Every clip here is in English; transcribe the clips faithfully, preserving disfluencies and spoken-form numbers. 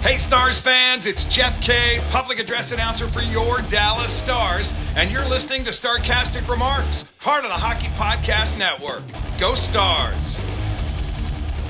Hey Stars fans, it's Jeff K, public address announcer for your Dallas Stars, and you're listening to Starcastic Remarks, part of the Hockey Podcast Network. Go Stars!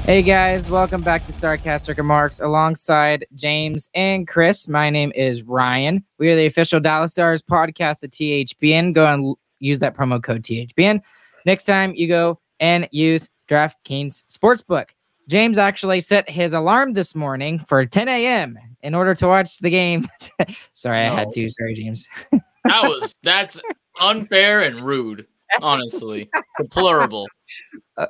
Hey guys, welcome back to Starcastic Remarks. Alongside James and Chris, my name is Ryan. We are the official Dallas Stars podcast at T H B N. Go and use that promo code T H B N. Next time you go and use DraftKings Sportsbook. James actually set his alarm this morning for ten a.m. in order to watch the game. Sorry, no. I had to. Sorry, James. that was that's unfair and rude, honestly. The plurable. Uh,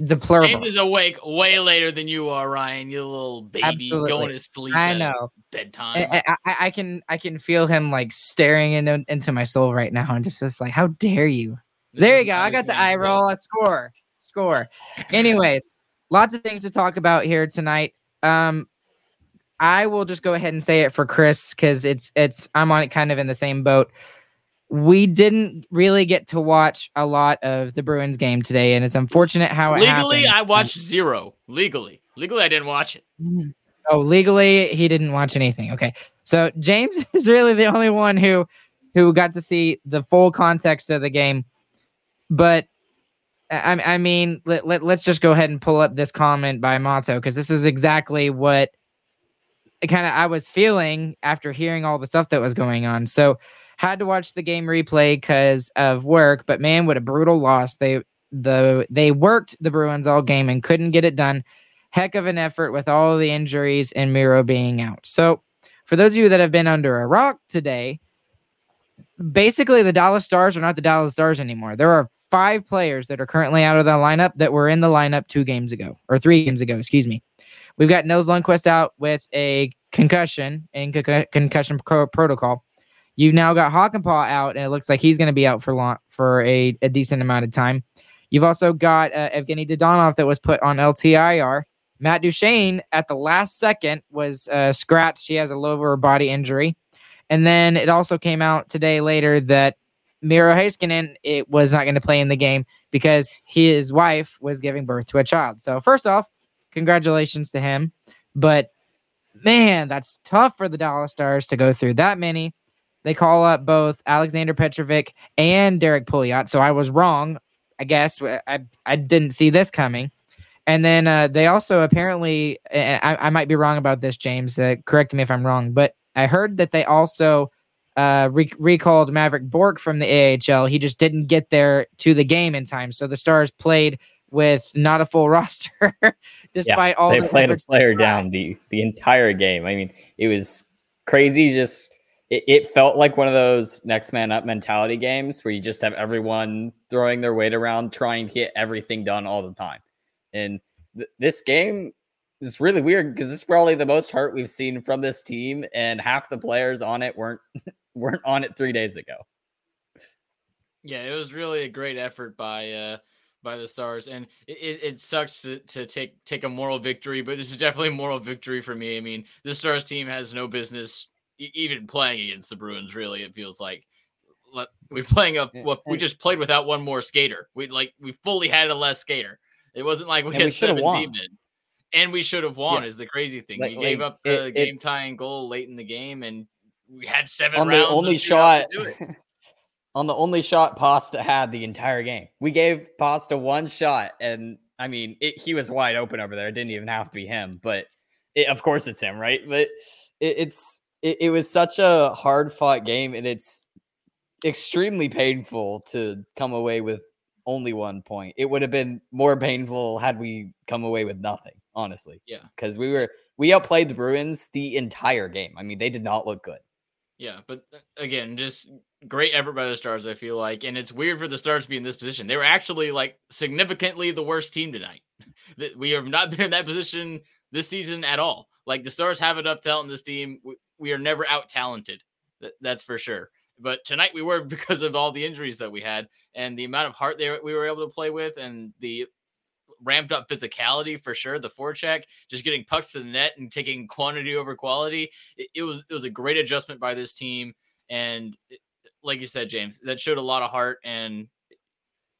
the plurable. James is awake way later than you are, Ryan. You little baby. Absolutely. Going to sleep. I at know. Bedtime. I, I, I can I can feel him like staring in, into my soul right now, and just, just like, how dare you? This there you go. I got the eye roll. I score. Score. Anyways. Lots of things to talk about here tonight. Um, I will just go ahead and say it for Chris because it's it's I'm on it kind of in the same boat. We didn't really get to watch a lot of the Bruins game today, and it's unfortunate how it happened. Legally, I watched zero. Legally. Legally, I didn't watch it. Oh, legally, he didn't watch anything. Okay. So James is really the only one who who got to see the full context of the game. But I, I mean, let, let, let's just go ahead and pull up this comment by Mato, because this is exactly what kind of I was feeling after hearing all the stuff that was going on. So had to watch the game replay because of work, but man, what a brutal loss. They the they worked the Bruins all game and couldn't get it done. Heck of an effort with all the injuries and Miro being out. So for those of you that have been under a rock today, basically the Dallas Stars are not the Dallas Stars anymore. There are five players that are currently out of the lineup that were in the lineup two games ago, or three games ago, excuse me. We've got Nils Lundqvist out with a concussion and con- concussion pro- protocol. You've now got Hakanpää out, and it looks like he's going to be out for long- for a, a decent amount of time. You've also got uh, Evgeny Dodonov that was put on L T I R. Matt Duchene at the last second was uh, scratched. He has a lower body injury. And then it also came out today later that Miro Heiskanen it was not going to play in the game because his wife was giving birth to a child. So first off, congratulations to him. But man, that's tough for the Dallas Stars to go through that many. They call up both Alexander Petrovic and Derek Pouliot. So I was wrong, I guess. I, I didn't see this coming. And then uh, they also apparently, I, I might be wrong about this, James. Uh, correct me if I'm wrong, but I heard that they also uh, re- recalled Mavrik Bourque from the A H L. He just didn't get there to the game in time. So the Stars played with not a full roster, despite yeah, all they the played a player down the, the entire game. I mean, it was crazy. Just it, it felt like one of those next man up mentality games where you just have everyone throwing their weight around, trying to get everything done all the time. And th- this game. It's really weird because this is probably the most hurt we've seen from this team, and half the players on it weren't weren't on it three days ago. Yeah, it was really a great effort by uh, by the Stars. And it, it sucks to, to take take a moral victory, but this is definitely a moral victory for me. I mean, the Stars team has no business even playing against the Bruins, really, it feels like. We're playing a well, we just played without one more skater. We like we fully had a less skater. It wasn't like we and had we seven B-men. And we should have won yeah. is the crazy thing. Like, we gave like, up the it, game it, tying goal late in the game, and we had seven on rounds. The only shot on the only shot Pasta had the entire game. We gave Pasta one shot, and I mean it, he was wide open over there. It didn't even have to be him, but it, of course it's him, right? But it, it's it, it was such a hard fought game, and it's extremely painful to come away with only one point. It would have been more painful had we come away with nothing, honestly. Yeah. Because we were we outplayed the Bruins the entire game. I mean, they did not look good. Yeah, but again, just great effort by the Stars, I feel like. And it's weird for the Stars to be in this position. They were actually like significantly the worst team tonight. We have not been in that position this season at all. Like the Stars have enough talent in this team. We are never out talented. That's for sure. But tonight we were because of all the injuries that we had and the amount of heart they, we were able to play with and the ramped up physicality for sure. The forecheck, just getting pucks to the net and taking quantity over quality. It, it was it was a great adjustment by this team. And it, like you said, James, that showed a lot of heart. And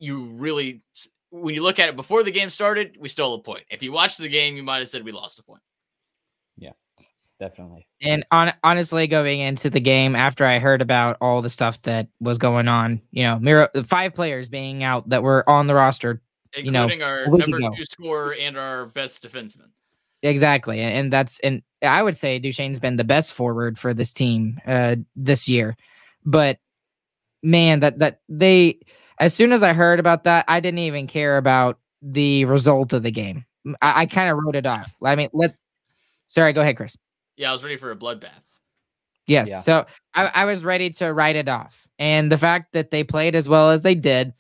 you really, when you look at it before the game started, we stole a point. If you watched the game, you might have said we lost a point. Yeah. Definitely. And on, honestly, going into the game, after I heard about all the stuff that was going on, you know, Miro, five players being out that were on the roster, including you know, our number ago. two scorer and our best defenseman. Exactly. And, and that's, and I would say Duchene's been the best forward for this team uh, this year. But man, that, that they, as soon as I heard about that, I didn't even care about the result of the game. I, I kind of wrote it off. I mean, let, sorry, go ahead, Chris. Yeah, I was ready for a bloodbath. Yes, yeah. so I, I was ready to write it off. And the fact that they played as well as they did,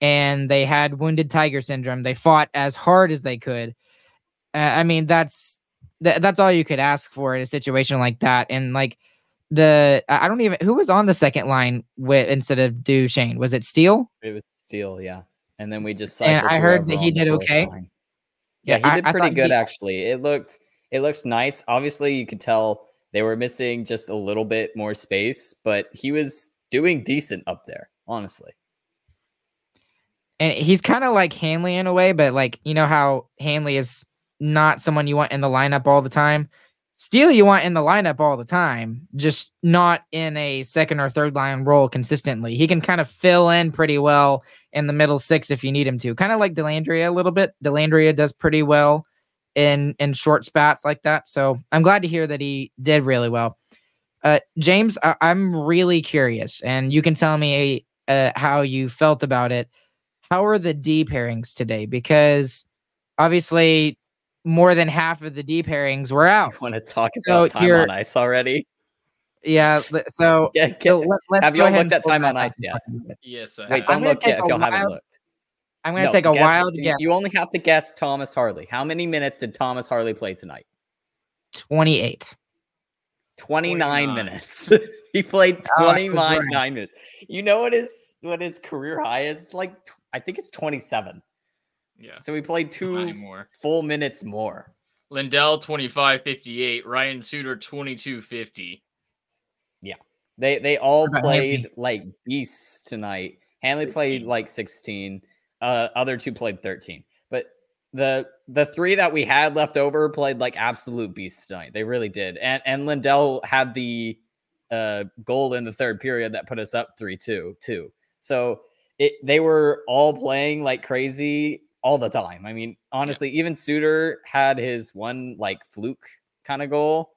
and they had wounded tiger syndrome, they fought as hard as they could. Uh, I mean, that's th- that's all you could ask for in a situation like that. And like the, I don't even who was on the second line with instead of Duchene. Was it Steele? It was Steele, yeah. And then we just. And I heard that he did okay. Line. Yeah, he I, did pretty good he, actually. It looked. It looks nice. Obviously, you could tell they were missing just a little bit more space, but he was doing decent up there, honestly. And he's kind of like Hanley in a way, but like, you know how Hanley is not someone you want in the lineup all the time? Steele you want in the lineup all the time, just not in a second or third line role consistently. He can kind of fill in pretty well in the middle six if you need him to. Kind of like Delandria a little bit. Delandria does pretty well in in short spats like that. So I'm glad to hear that he did really well. Uh, James, I, I'm really curious, and you can tell me uh, how you felt about it. How are the D pairings today? Because obviously more than half of the D pairings were out. I want to talk about so time on ice already. Yeah, so, yeah, get, so let, let's have you all looked at time on ice yet? Yes, I Wait, have. Don't look yet if y'all haven't looked. I'm going to no, take a guess, wild guess. You only have to guess Thomas Harley. How many minutes did Thomas Harley play tonight? twenty-eight. twenty-nine, twenty-nine. Minutes. He played twenty-nine oh, right. minutes. You know what his, what his career high is? It's like, I think it's twenty-seven. Yeah. So he played two more. full minutes more. Lindell, twenty-five fifty-eight. Ryan Suter, twenty-two fifty. Yeah. They, they all played like beasts tonight. Hanley sixteen. Played like sixteen. Uh, other two played thirteen, but the the three that we had left over played like absolute beasts tonight. They really did. And and Lindell had the uh, goal in the third period that put us up three two too. So it they were all playing like crazy all the time. I mean, honestly, yeah. Even Suter had his one like fluke kind of goal,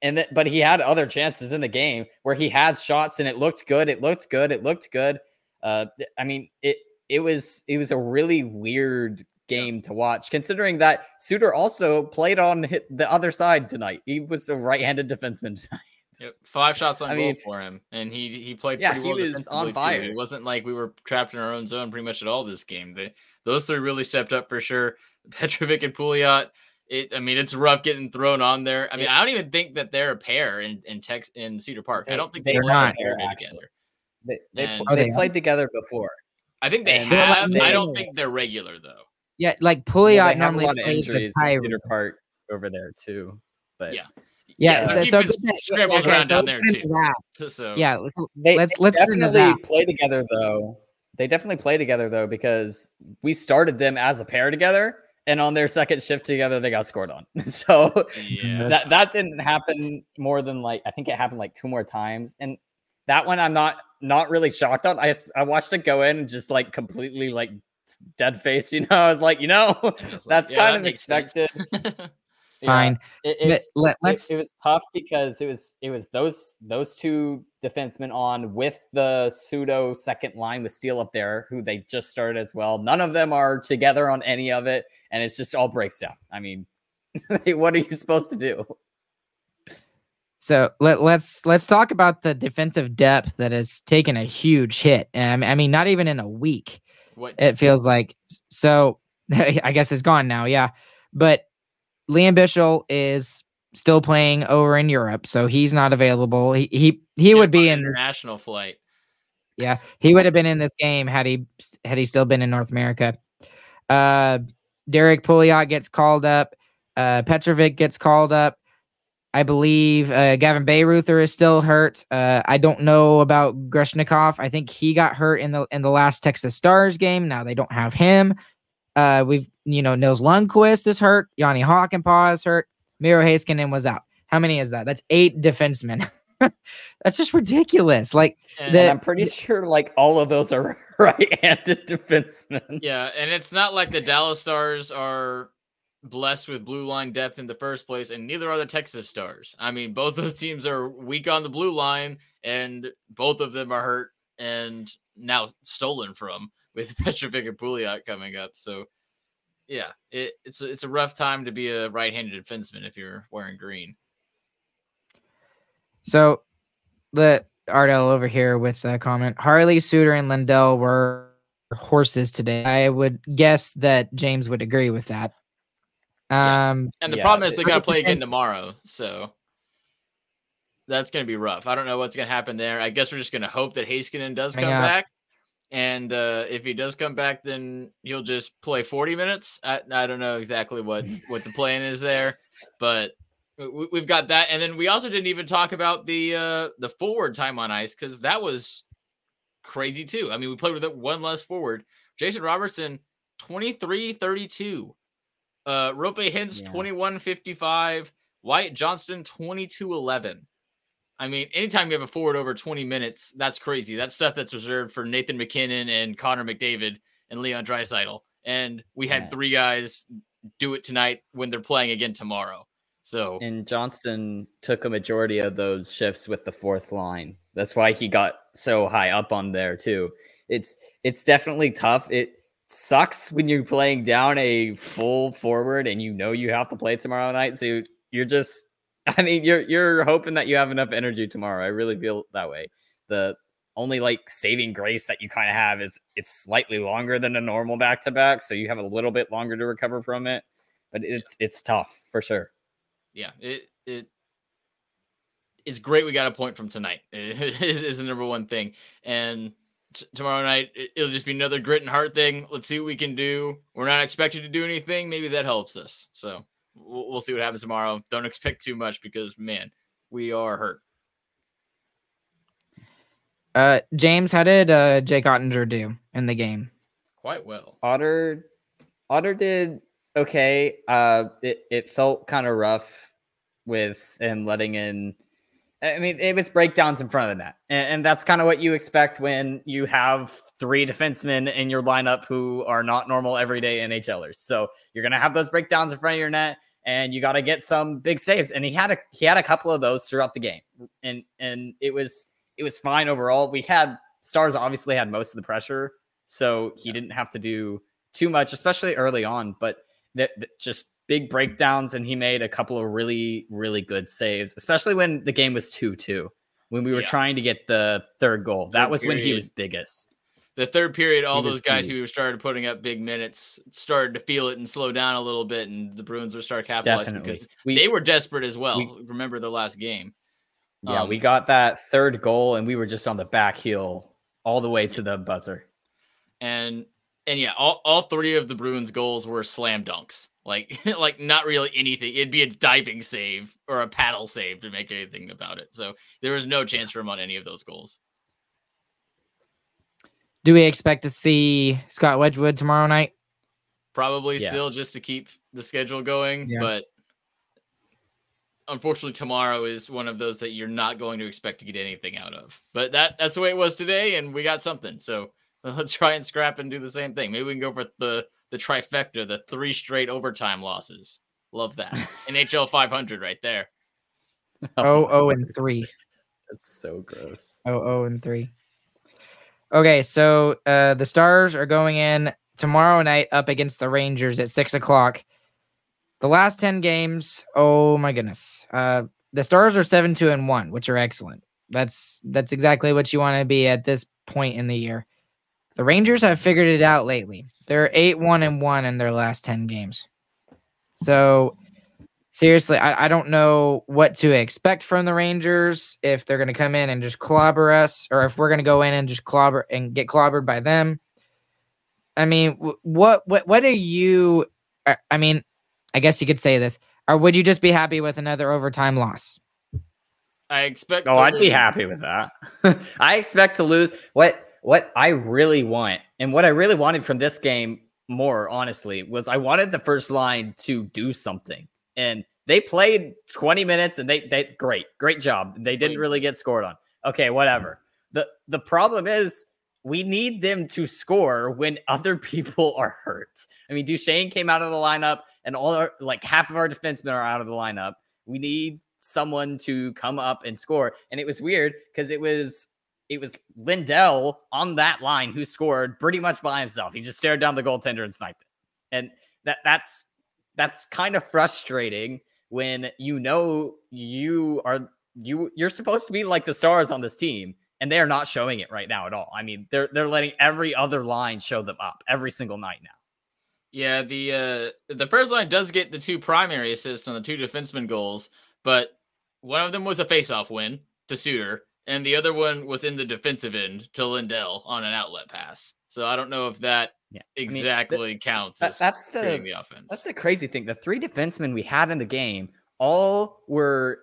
and th- but he had other chances in the game where he had shots and it looked good. It looked good. It looked good. Uh, I mean it. It was it was a really weird game to watch, considering that Suter also played on the other side tonight. He was a right-handed defenseman tonight. Yep. Five shots on I goal mean, for him, and he he played yeah, pretty well. Yeah, he was on fire. Too. It wasn't like we were trapped in our own zone pretty much at all this game. They, those three really stepped up for sure. Petrovic and Pouliot. It, I mean, it's rough getting thrown on there. I mean, yeah. I don't even think that they're a pair in in, Tex, in Cedar Park. They, I don't think they're, they're not a pair together. They, they, and, they, they played together before. I think they and have. They, I don't think they're regular though. Yeah, like Pouliot well, normally plays with Peter Park over there too. But yeah, yeah. yeah so, so scrambles okay, around so down there too. So, yeah, let's they, let's, they let's definitely play together though. They definitely play together though because we started them as a pair together, and on their second shift together, they got scored on. So yes. that that didn't happen more than like I think it happened like two more times, and that one I'm not not really shocked on. I I watched it go in and just like completely like. Dead face, you know. I was like, you know, that's like, yeah, kind that of expected. Fine. Yeah, it, it's, let, let's... It, it was tough because it was it was those those two defensemen on with the pseudo second line with Steele up there, who they just started as well. None of them are together on any of it, and it's just all breaks down. I mean, what are you supposed to do? So let, let's let's talk about the defensive depth that has taken a huge hit. Um, I mean, not even in a week. What? It feels like so. I guess it's gone now, yeah. But Liam Bischel is still playing over in Europe, so he's not available. He he, he would be in international flight. Yeah, he would have been in this game had he had he still been in North America. Uh, Derek Pouliot gets called up. Uh, Petrovic gets called up. I believe uh, Gavin Bayreuther is still hurt. Uh, I don't know about Greshnikov. I think he got hurt in the in the last Texas Stars game. Now they don't have him. Uh, we've you know Nils Lundqvist is hurt. Yanni Hakanpää is hurt. Miro Heiskanen was out. How many is that? That's eight defensemen. That's just ridiculous. Like and the, I'm pretty sure like all of those are right-handed defensemen. Yeah, and it's not like the Dallas Stars are blessed with blue line depth in the first place, and neither are the Texas Stars. I mean, both those teams are weak on the blue line, and both of them are hurt and now stolen from with Petrovic and Pouliot coming up. So, yeah, it, it's it's a rough time to be a right-handed defenseman if you're wearing green. So, the Ardell over here with a comment: Harley, Suter, and Lindell were horses today. I would guess that James would agree with that. Um, and the yeah, problem is they got to play again tomorrow, so that's going to be rough. I don't know what's going to happen there. I guess we're just going to hope that Heiskanen does come yeah. back, and uh, if he does come back, then he'll just play forty minutes. I, I don't know exactly what, what the plan is there, but we, we've got that. And then we also didn't even talk about the uh, the forward time on ice because that was crazy too. I mean, we played with it one less forward. Jason Robertson, twenty-three thirty-two. Uh, Rope Hintz, yeah. twenty-one fifty-five. Wyatt Johnston, twenty-two eleven. I mean, anytime you have a forward over twenty minutes, that's crazy. That's stuff that's reserved for Nathan McKinnon and Connor McDavid and Leon Draisaitl. And we had yeah. three guys do it tonight when they're playing again tomorrow. So and Johnston took a majority of those shifts with the fourth line. That's why he got so high up on there too. It's it's definitely tough. It. Sucks when you're playing down a full forward and you know you have to play tomorrow night. So you're just, I mean, you're you're hoping that you have enough energy tomorrow. I really feel that way. The only like saving grace that you kind of have is it's slightly longer than a normal back to back, so you have a little bit longer to recover from it. But it's it's tough for sure. Yeah, it it it's great. We got a point from tonight. It is the number one thing, and. Tomorrow night it'll just be another grit and heart thing. Let's see what we can do. We're not expected to do anything. Maybe that helps us. So we'll, we'll see what happens tomorrow. Don't expect too much because man, we are hurt. Uh, James, how did uh, Jake Oettinger do in the game? Quite well. Otter, Otter did okay. Uh, it it felt kind of rough with him letting in. I mean, it was breakdowns in front of the net. And, and that's kind of what you expect when you have three defensemen in your lineup who are not normal everyday NHLers. So you're going to have those breakdowns in front of your net and you got to get some big saves. And he had a, he had a couple of those throughout the game. And, and it was, it was fine overall. We had Stars obviously had most of the pressure, so he didn't have to do too much, especially early on, but that th- just, big breakdowns, and he made a couple of really, really good saves, especially when the game was two two, when we were yeah. trying to get the third goal. That third was period. When he was biggest. The third period, all he those guys big. Who started putting up big minutes started to feel it and slow down a little bit, and the Bruins would start capitalizing Definitely. because we, they were desperate as well. We, Remember the last game. Yeah, um, we got that third goal, and we were just on the back heel all the way to the buzzer. And and yeah, all, all three of the Bruins goals were slam dunks. Like, like not really anything. It'd be a diving save or a paddle save to make anything about it. So there was no chance for him on any of those goals. Do we expect to see Scott Wedgwood tomorrow night? Probably yes. Still just to keep the schedule going. Yeah. But unfortunately, tomorrow is one of those that you're not going to expect to get anything out of. But that that's the way it was today, and we got something. So let's try and scrap and do the same thing. Maybe we can go for the, the trifecta, the three straight overtime losses. Love that. N H L five hundred right there. Oh, oh, and three. That's so gross. Oh, oh, and three. Okay, so uh, the Stars are going in tomorrow night up against the Rangers at six o'clock. The last ten games, oh my goodness. Uh, the Stars are seven two and one, which are excellent. That's that's exactly what you want to be at this point in the year. The Rangers have figured it out lately. They're eight one and one in their last ten games. So, seriously, I, I don't know what to expect from the Rangers, if they're going to come in and just clobber us, or if we're going to go in and just clobber and get clobbered by them. I mean, what what what are you? I mean, I guess you could say this, or would you just be happy with another overtime loss? I expect. Oh, I'd lose. Be happy with that. I expect to lose. What what I really want, and what I really wanted from this game more, honestly, was I wanted the first line to do something. And they played twenty minutes, and they they great, great job. They didn't really get scored on. Okay, whatever. The the problem is we need them to score when other people are hurt. I mean, Duchene came out of the lineup, and all our, like half of our defensemen are out of the lineup. We need someone to come up and score. And it was weird because it was it was Lindell on that line who scored pretty much by himself. He just stared down the goaltender and sniped it. And that that's. That's kind of frustrating when you know you are you you're supposed to be like the stars on this team, and they are not showing it right now at all. I mean, they're they're letting every other line show them up every single night now. Yeah, the uh, the first line does get the two primary assists on the two defenseman goals, but one of them was a faceoff win to Suter, and the other one was in the defensive end to Lindell on an outlet pass. So I don't know if that. Yeah, exactly. I mean, the, counts. That, that's the, the offense. That's the crazy thing. The three defensemen we had in the game all were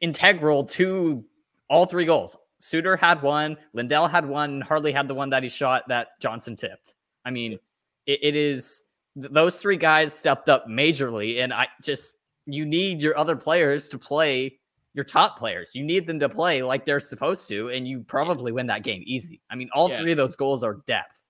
integral to all three goals. Suter had one, Lindell had one, Harley had the one that he shot that Johnston tipped. I mean, yeah. it, it is those three guys stepped up majorly, and I just you need your other players to play your top players. You need them to play like they're supposed to, and you probably win that game easy. I mean, all yeah. three of those goals are depth.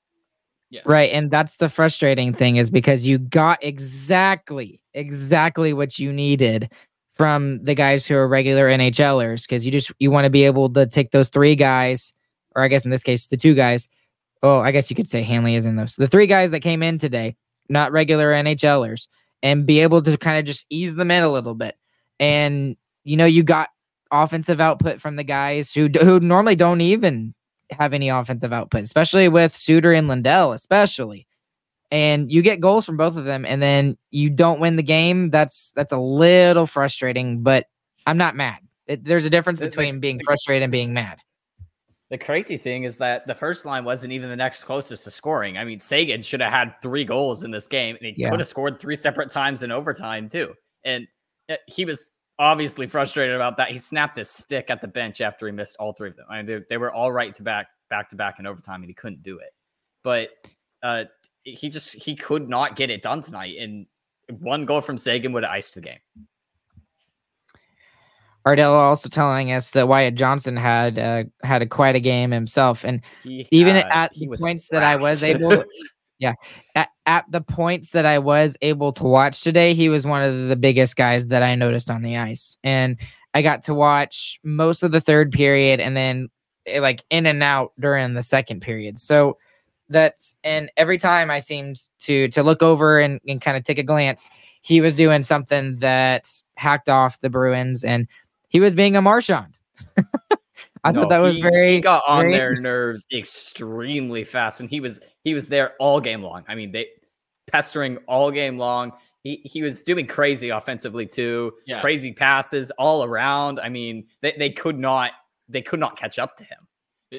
Yeah. Right, and that's the frustrating thing is because you got exactly, exactly what you needed from the guys who are regular NHLers because you just you want to be able to take those three guys, or I guess in this case the two guys. Oh, I guess you could say Hanley is in those. The three guys that came in today, not regular NHLers, and be able to kind of just ease them in a little bit. And you know you got offensive output from the guys who who normally don't even. Have any offensive output, especially with Suter and Lindell, especially. And you get goals from both of them, and then you don't win the game. That's that's a little frustrating, but I'm not mad. It, there's a difference between being frustrated and being mad. The crazy thing is that the first line wasn't even the next closest to scoring. I mean, Seguin should have had three goals in this game, and he yeah. could have scored three separate times in overtime, too. And he was obviously frustrated about that. He snapped his stick at the bench after he missed all three of them. I mean, they, they were all right to back, back to back in overtime, and he couldn't do it. But uh, he just he could not get it done tonight. And one goal from Seguin would have iced the game. Ardell also telling us that Wyatt Johnston had uh, had a, quite a game himself, and he, even uh, at the points that I was able, yeah, at, at the points that I was able to watch today, he was one of the biggest guys that I noticed on the ice, and I got to watch most of the third period, and then. Like in and out during the second period. So that's, and every time I seemed to, to look over and, and kind of take a glance, he was doing something that hacked off the Bruins, and he was being a Marchand. I no, thought that he, was very, he got on very their nerves extremely fast. And he was, he was there all game long. I mean, they pestering all game long. He he was doing crazy offensively too. Yeah. Crazy passes all around. I mean, they, they could not, They could not catch up to him.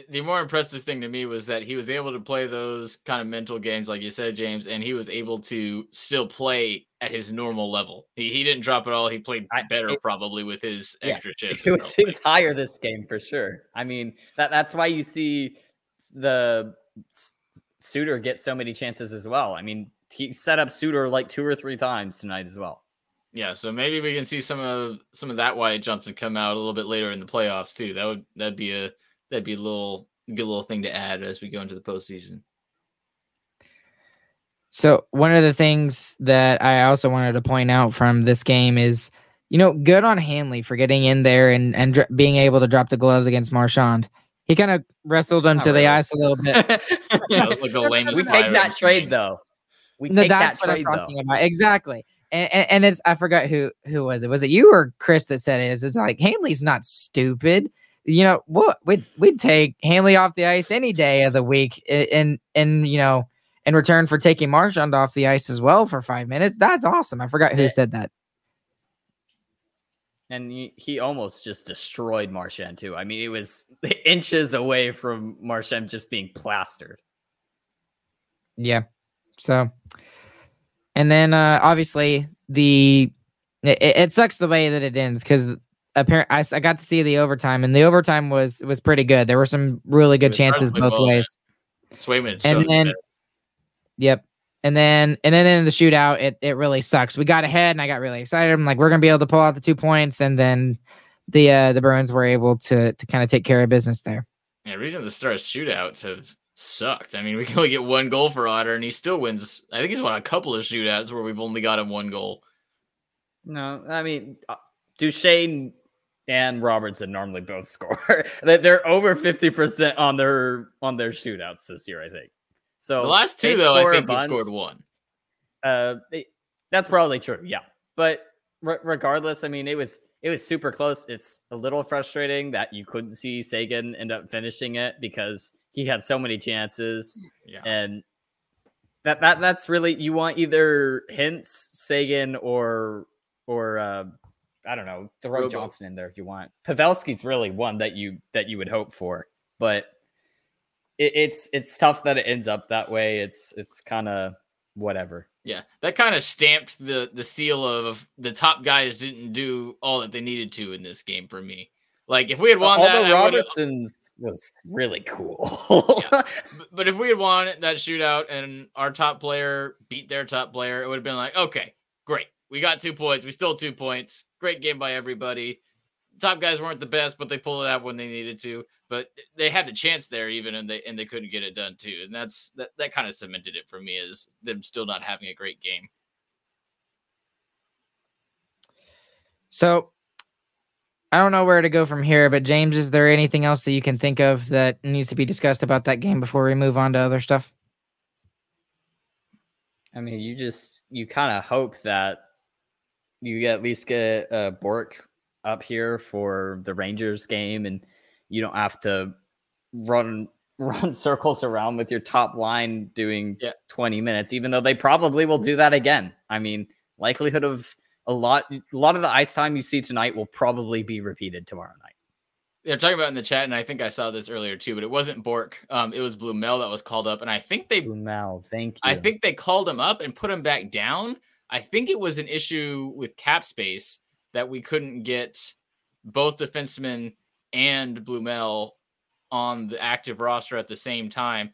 The more impressive thing to me was that he was able to play those kind of mental games, like you said, James, and he was able to still play at his normal level. He he didn't drop it all. He played better I, it, probably with his yeah, extra chips. It was, it was higher this game for sure. I mean, that that's why you see the Suter get so many chances as well. I mean, he set up Suter like two or three times tonight as well. Yeah, so maybe we can see some of some of that Wyatt Johnston come out a little bit later in the playoffs too. That would that'd be a That'd be a little good little thing to add as we go into the postseason. So one of the things that I also wanted to point out from this game is, you know, good on Hanley for getting in there and, and dr- being able to drop the gloves against Marchand. He kind of wrestled onto really. the ice a little bit. yeah, like the we take that trade, though. We no, take that's that what trade, I'm talking though. About. Exactly. And, and, and it's I forgot who, who was it. Was it you or Chris that said it? It's like, Hanley's not stupid. You know what? We'd we'd take Hanley off the ice any day of the week, and and you know, in return for taking Marchand off the ice as well for five minutes. That's awesome. I forgot who yeah. said that. And he, he almost just destroyed Marchand too. I mean, it was inches away from Marchand just being plastered. Yeah. So, and then uh, obviously the it, it sucks the way that it ends because. Apparently, I, I got to see the overtime, and the overtime was was pretty good. There were some really good chances both ball, ways. Swayman, and then, yep, and then and then in the shootout, it it really sucks. We got ahead, and I got really excited. I'm like, we're gonna be able to pull out the two points, and then the uh, the Bruins were able to to kind of take care of business there. Yeah, the reason the Stars shootouts have sucked. I mean, we can only get one goal for Otter, and he still wins. I think he's won a couple of shootouts where we've only got him one goal. No, I mean, Duchene and Robertson normally both score. They're over fifty percent on their on their shootouts this year, I think. So the last two, though, I think we scored one. Uh, they, that's probably true, yeah. But re- regardless, I mean, it was it was super close. It's a little frustrating that you couldn't see Seguin end up finishing it because he had so many chances. Yeah. And that that that's really, you want either Hintz, Seguin, or... or uh, I don't know, throw Robo. Johnson in there if you want. Pavelski's really one that you that you would hope for, but it, it's it's tough that it ends up that way. It's it's kind of whatever. Yeah, that kind of stamped the the seal of the top guys didn't do all that they needed to in this game for me. Like if we had won, although that, Robertson's was really cool. yeah. But if we had won that shootout and our top player beat their top player, it would have been like, okay, great. We got two points. We stole two points. Great game by everybody. Top guys weren't the best, but they pulled it out when they needed to. But they had the chance there even, and they and they couldn't get it done too. And that's that, that kind of cemented it for me is them still not having a great game. So I don't know where to go from here, but James, is there anything else that you can think of that needs to be discussed about that game before we move on to other stuff? I mean, you just you kind of hope that you at least get uh, Bourque up here for the Rangers game, and you don't have to run run circles around with your top line doing yeah. twenty minutes. Even though they probably will do that again. I mean, likelihood of a lot a lot of the ice time you see tonight will probably be repeated tomorrow night. They're talking about in the chat, and I think I saw this earlier too, but it wasn't Bourque. Um, it was Blumel that was called up, and I think they Blumel. Thank you. I think they called him up and put him back down. I think it was an issue with cap space that we couldn't get both defensemen and Blumel on the active roster at the same time.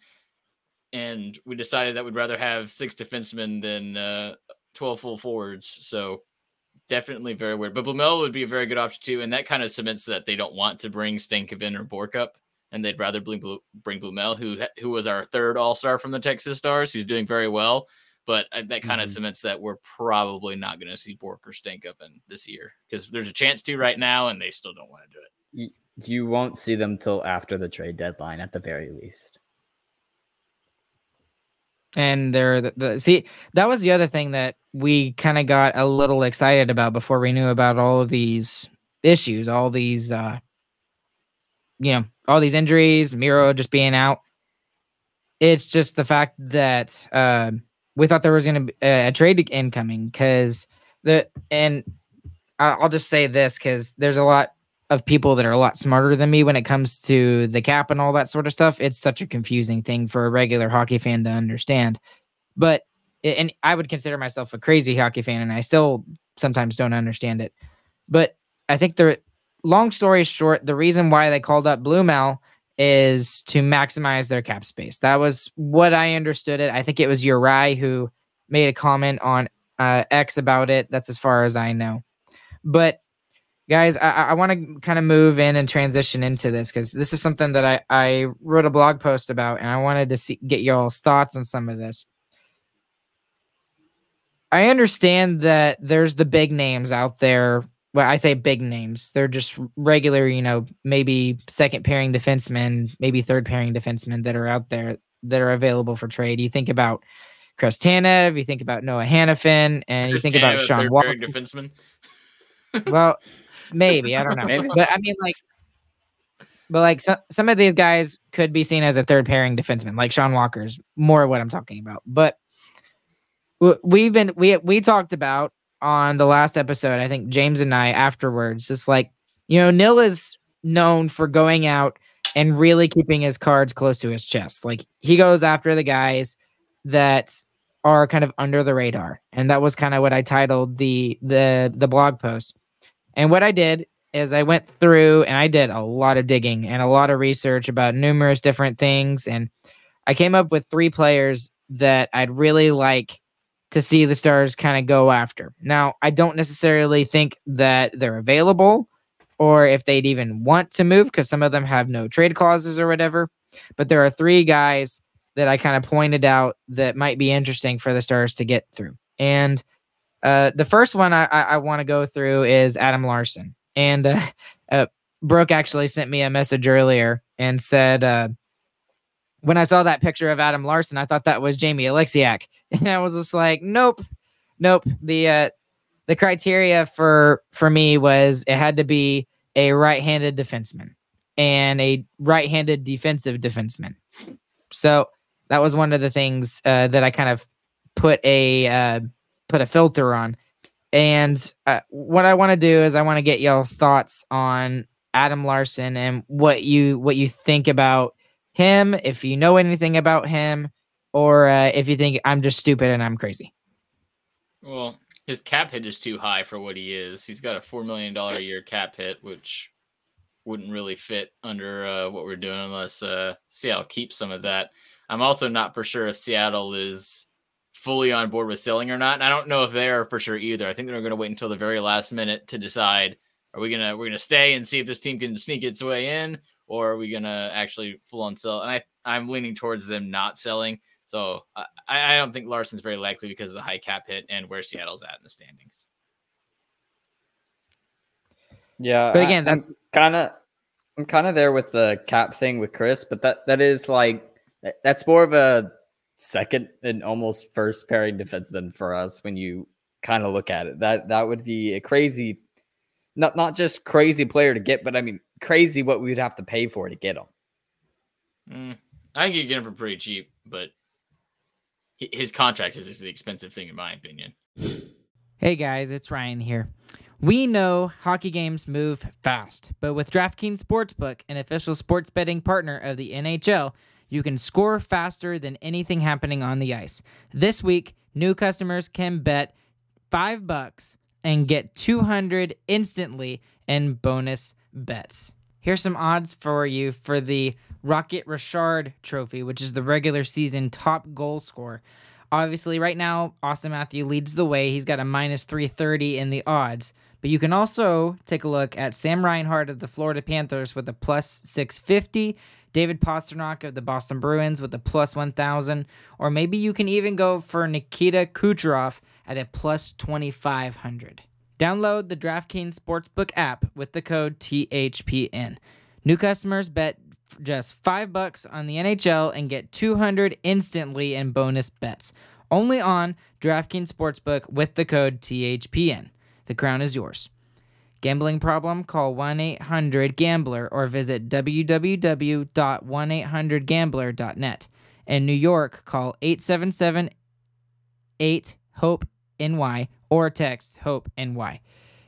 And we decided that we'd rather have six defensemen than uh, twelve full forwards. So definitely very weird. But Blumel would be a very good option too. And that kind of cements that they don't want to bring Stankoven or Bourque up. And they'd rather bring Blumel, who, who was our third all-star from the Texas Stars, who's doing very well. But that kind of mm-hmm. cements that we're probably not going to see Bourque or Stankoven this year because there's a chance to right now, and they still don't want to do it. You, you won't see them till after the trade deadline, at the very least. And they're the, the see that was the other thing that we kind of got a little excited about before we knew about all of these issues, all these, uh, you know, all these injuries, Miro just being out. It's just the fact that. Uh, We thought there was going to be a trade incoming because the, and I'll just say this because there's a lot of people that are a lot smarter than me when it comes to the cap and all that sort of stuff, it's such a confusing thing for a regular hockey fan to understand. But, and I would consider myself a crazy hockey fan, and I still sometimes don't understand it. But I think the long story short, the reason why they called up Blumel is to maximize their cap space. That was what I understood it. I think it was Uri who made a comment on uh, X about it. That's as far as I know. But guys, I, I want to kind of move in and transition into this because this is something that I, I wrote a blog post about, and I wanted to see, get y'all's thoughts on some of this. I understand that there's the big names out there. Well, I say big names. They're just regular, you know, maybe second pairing defensemen, maybe third pairing defensemen that are out there that are available for trade. You think about Chris Tanev, you think about Noah Hannafin, and Chris you think Tanev, about Sean Walker. Defenseman. Well, maybe, I don't know. Maybe. But I mean, like, but like some, some of these guys could be seen as a third pairing defenseman, like Sean Walker's more what I'm talking about. But we've been, we, we talked about, on the last episode, I think James and I afterwards, it's like, you know, Nil is known for going out and really keeping his cards close to his chest. Like, he goes after the guys that are kind of under the radar. And that was kind of what I titled the, the, the blog post. And what I did is I went through and I did a lot of digging and a lot of research about numerous different things. And I came up with three players that I'd really like to see the Stars kind of go after. Now, I don't necessarily think that they're available or if they'd even want to move because some of them have no trade clauses or whatever, but there are three guys that I kind of pointed out that might be interesting for the Stars to get through. And uh, the first one I, I, I want to go through is Adam Larson. And uh, uh, Brooke actually sent me a message earlier and said, uh, when I saw that picture of Adam Larson, I thought that was Jamie Alexiak. And I was just like, nope, nope. The uh, the criteria for for me was it had to be a right-handed defenseman and a right-handed defensive defenseman. So that was one of the things uh, that I kind of put a uh, put a filter on. And uh, what I want to do is I want to get y'all's thoughts on Adam Larson and what you what you think about him, if you know anything about him. Or uh, if you think I'm just stupid and I'm crazy. Well, his cap hit is too high for what he is. He's got a four million dollars a year cap hit, which wouldn't really fit under uh, what we're doing unless uh, Seattle keeps some of that. I'm also not for sure if Seattle is fully on board with selling or not. And I don't know if they are for sure either. I think they're going to wait until the very last minute to decide, are we going to we're going to stay and see if this team can sneak its way in, or are we going to actually full on sell? And I, I'm leaning towards them not selling. So I, I don't think Larson's very likely because of the high cap hit and where Seattle's at in the standings. Yeah, but again, I, that's kind of I'm kind of there with the cap thing with Chris, but that that is like that's more of a second and almost first pairing defenseman for us when you kind of look at it. That that would be a crazy, not not just crazy player to get, but I mean crazy what we would have to pay for to get him. Mm, I think you get him for pretty cheap, but. His contract is the expensive thing, in my opinion. Hey, guys, it's Ryan here. We know hockey games move fast, but with DraftKings Sportsbook, an official sports betting partner of the N H L, you can score faster than anything happening on the ice. This week, new customers can bet five bucks and get two hundred dollars instantly in bonus bets. Here's some odds for you for the Rocket Richard Trophy, which is the regular season top goal scorer. Obviously, right now, Austin Matthews leads the way. He's got a minus three thirty in the odds. But you can also take a look at Sam Reinhart of the Florida Panthers with a plus six fifty, David Pasternak of the Boston Bruins with a plus one thousand, or maybe you can even go for Nikita Kucherov at a plus twenty-five hundred. Download the DraftKings Sportsbook app with the code T H P N. New customers bet just five bucks on the N H L and get two hundred instantly in bonus bets. Only on DraftKings Sportsbook with the code T H P N. The crown is yours. Gambling problem? Call one eight hundred gambler or visit w w w dot one eight hundred gambler dot net. In New York, call eight seven seven eight hope N Y or text HOPE-N Y.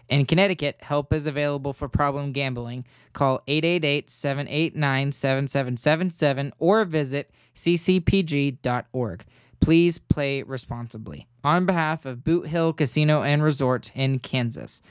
In Connecticut, help is available for problem gambling. Call eight eight eight, seven eight nine, seven seven seven seven or visit c c p g dot org. Please play responsibly. On behalf of Boot Hill Casino and Resort in Kansas.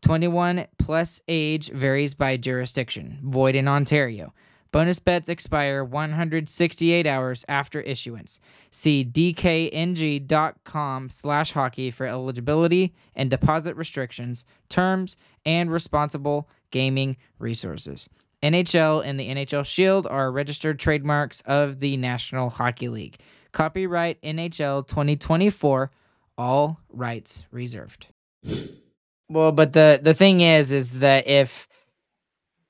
twenty-one plus age varies by jurisdiction. Void in Ontario. Bonus bets expire one hundred sixty-eight hours after issuance. See dkng.com slash hockey for eligibility and deposit restrictions, terms, and responsible gaming resources. N H L and the N H L Shield are registered trademarks of the National Hockey League. Copyright N H L twenty twenty-four, all rights reserved. Well, but the, the thing is, is that if...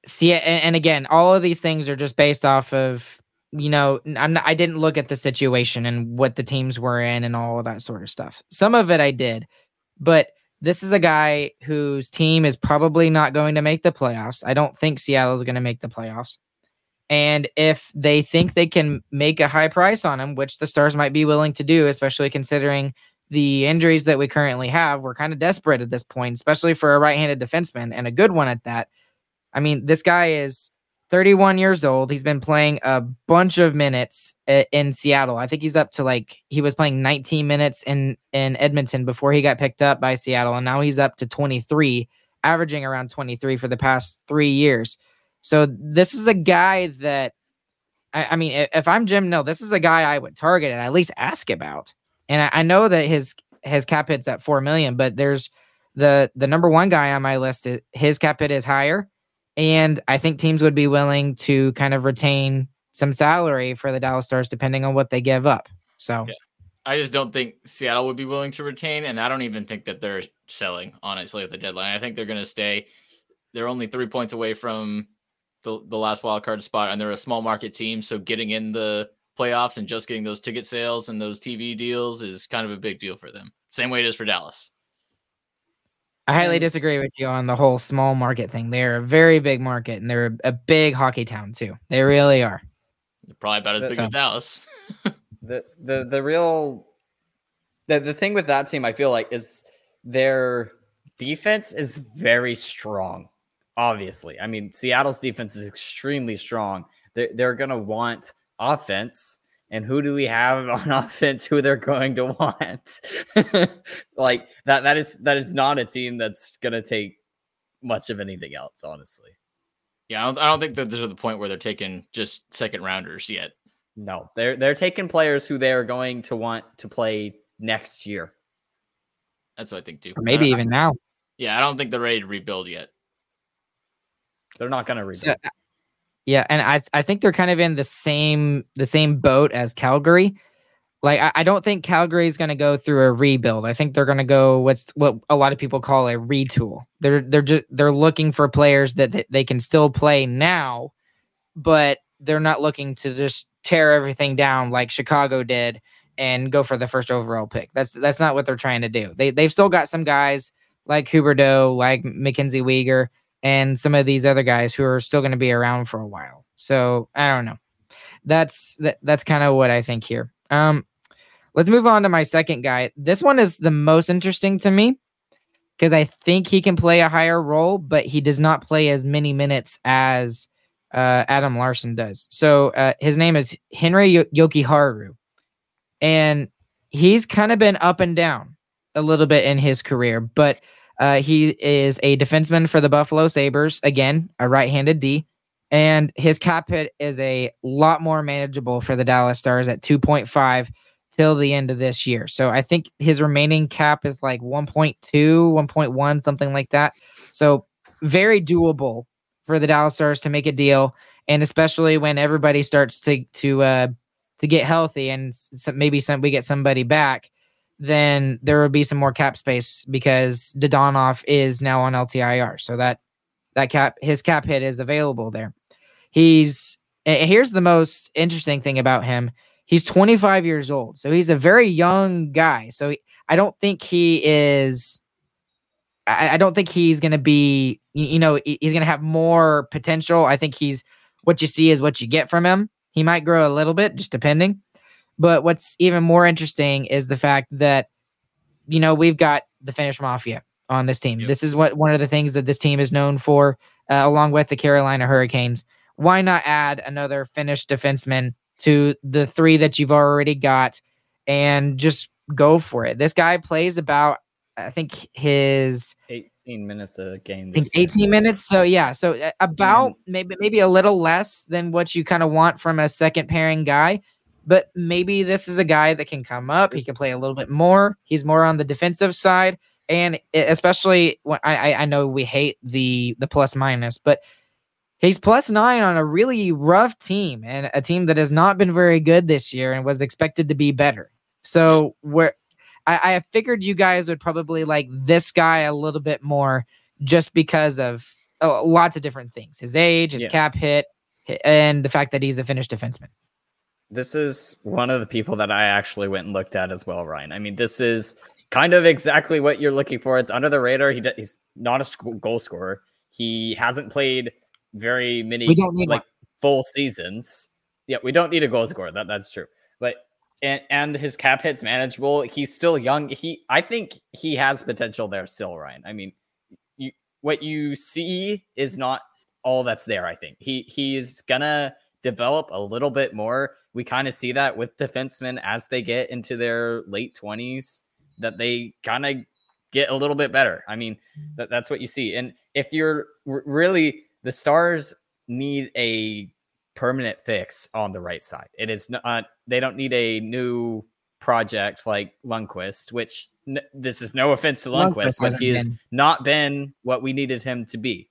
See, and, and again, all of these things are just based off of, you know, I'm not, I didn't look at the situation and what the teams were in and all of that sort of stuff. Some of it I did, but this is a guy whose team is probably not going to make the playoffs. I don't think Seattle is going to make the playoffs. And if they think they can make a high price on him, which the Stars might be willing to do, especially considering the injuries that we currently have, we're kind of desperate at this point, especially for a right-handed defenseman and a good one at that. I mean, this guy is thirty-one years old. He's been playing a bunch of minutes in Seattle. I think he's up to like, he was playing nineteen minutes in, in Edmonton before he got picked up by Seattle. And now he's up to twenty-three, averaging around twenty-three for the past three years. So this is a guy that, I, I mean, if I'm Jim Nill, this is a guy I would target and at least ask about. And I, I know that his, his cap hit's at four million dollars, but there's the, the number one guy on my list. His cap hit is higher. And I think teams would be willing to kind of retain some salary for the Dallas Stars, depending on what they give up. So yeah. I just don't think Seattle would be willing to retain. And I don't even think that they're selling, honestly, at the deadline. I think they're going to stay. They're only three points away from the, the last wild card spot. And they're a small market team. So getting in the playoffs and just getting those ticket sales and those T V deals is kind of a big deal for them. Same way it is for Dallas. I highly disagree with you on the whole small market thing. They're a very big market, and they're a big hockey town too. They really are. They're probably about as big as Dallas. the the the real the, the thing with that team, I feel like, is their defense is very strong. Obviously, I mean, Seattle's defense is extremely strong. They're they're gonna want offense, and who do we have on offense who they're going to want? Like that, that is, that is not a team that's going to take much of anything else, honestly. Yeah. I don't, I don't think that there's the point where they're taking just second rounders yet. No, they're, they're taking players who they are going to want to play next year. That's what I think too. Or maybe even I, now. Yeah. I don't think they're ready to rebuild yet. They're not going to rebuild. So, Yeah, and I I think they're kind of in the same the same boat as Calgary. Like I, I don't think Calgary is going to go through a rebuild. I think they're going to go what's what a lot of people call a retool. They're they're just they're looking for players that, that they can still play now, but they're not looking to just tear everything down like Chicago did and go for the first overall pick. That's that's not what they're trying to do. They they've still got some guys like Huberdeau, like Mackenzie Weegar, and some of these other guys who are still going to be around for a while. So I don't know. That's that, that's kind of what I think here. Um, let's move on to my second guy. This one is the most interesting to me because I think he can play a higher role, but he does not play as many minutes as uh, Adam Larson does. So uh, his name is Henri Jokiharju, and he's kind of been up and down a little bit in his career, but Uh, he is a defenseman for the Buffalo Sabres, again, a right-handed D, and his cap hit is a lot more manageable for the Dallas Stars at two point five till the end of this year. So I think his remaining cap is like one point two, one point one, something like that. So very doable for the Dallas Stars to make a deal, and especially when everybody starts to to uh, to get healthy and some, maybe some, we get somebody back, then there will be some more cap space because Dodonov is now on L T I R. So that that cap, his cap hit is available there. He's, here's the most interesting thing about him. He's twenty-five years old. So he's a very young guy. So he, I don't think he is, I, I don't think he's going to be, you, you know, he's going to have more potential. I think he's, what you see is what you get from him. He might grow a little bit, just depending. But what's even more interesting is the fact that, you know, we've got the Finnish Mafia on this team. Yep. This is what one of the things that this team is known for, uh, along with the Carolina Hurricanes. Why not add another Finnish defenseman to the three that you've already got and just go for it? This guy plays about, I think his eighteen minutes a game. eighteen minutes. So yeah. So about maybe, maybe a little less than what you kind of want from a second pairing guy, but maybe this is a guy that can come up. He can play a little bit more. He's more on the defensive side. And especially when I, I know we hate the, the plus minus, but he's plus nine on a really rough team and a team that has not been very good this year and was expected to be better. So we're, I, I figured you guys would probably like this guy a little bit more just because of oh, lots of different things. His age, his yeah. cap hit, and the fact that he's a Finnish defenseman. This is one of the people that I actually went and looked at as well, Ryan. I mean, this is kind of exactly what you're looking for. It's under the radar. He d- He's not a sc- goal scorer. He hasn't played very many like one. full seasons. Yeah, we don't need a goal scorer. That, that's true. But And, and his cap hit's manageable. He's still young. He, I think he has potential there still, Ryan. I mean, you, what you see is not all that's there. I think he he's gonna develop a little bit more. We kind of see that with defensemen as they get into their late twenties, that they kind of get a little bit better. I mean, that, that's what you see. And if you're really, the Stars need a permanent fix on the right side. It is not, they don't need a new project like Lundqvist, which n- this is no offense to Lundqvist, Lundqvist but he has been. not been what we needed him to be.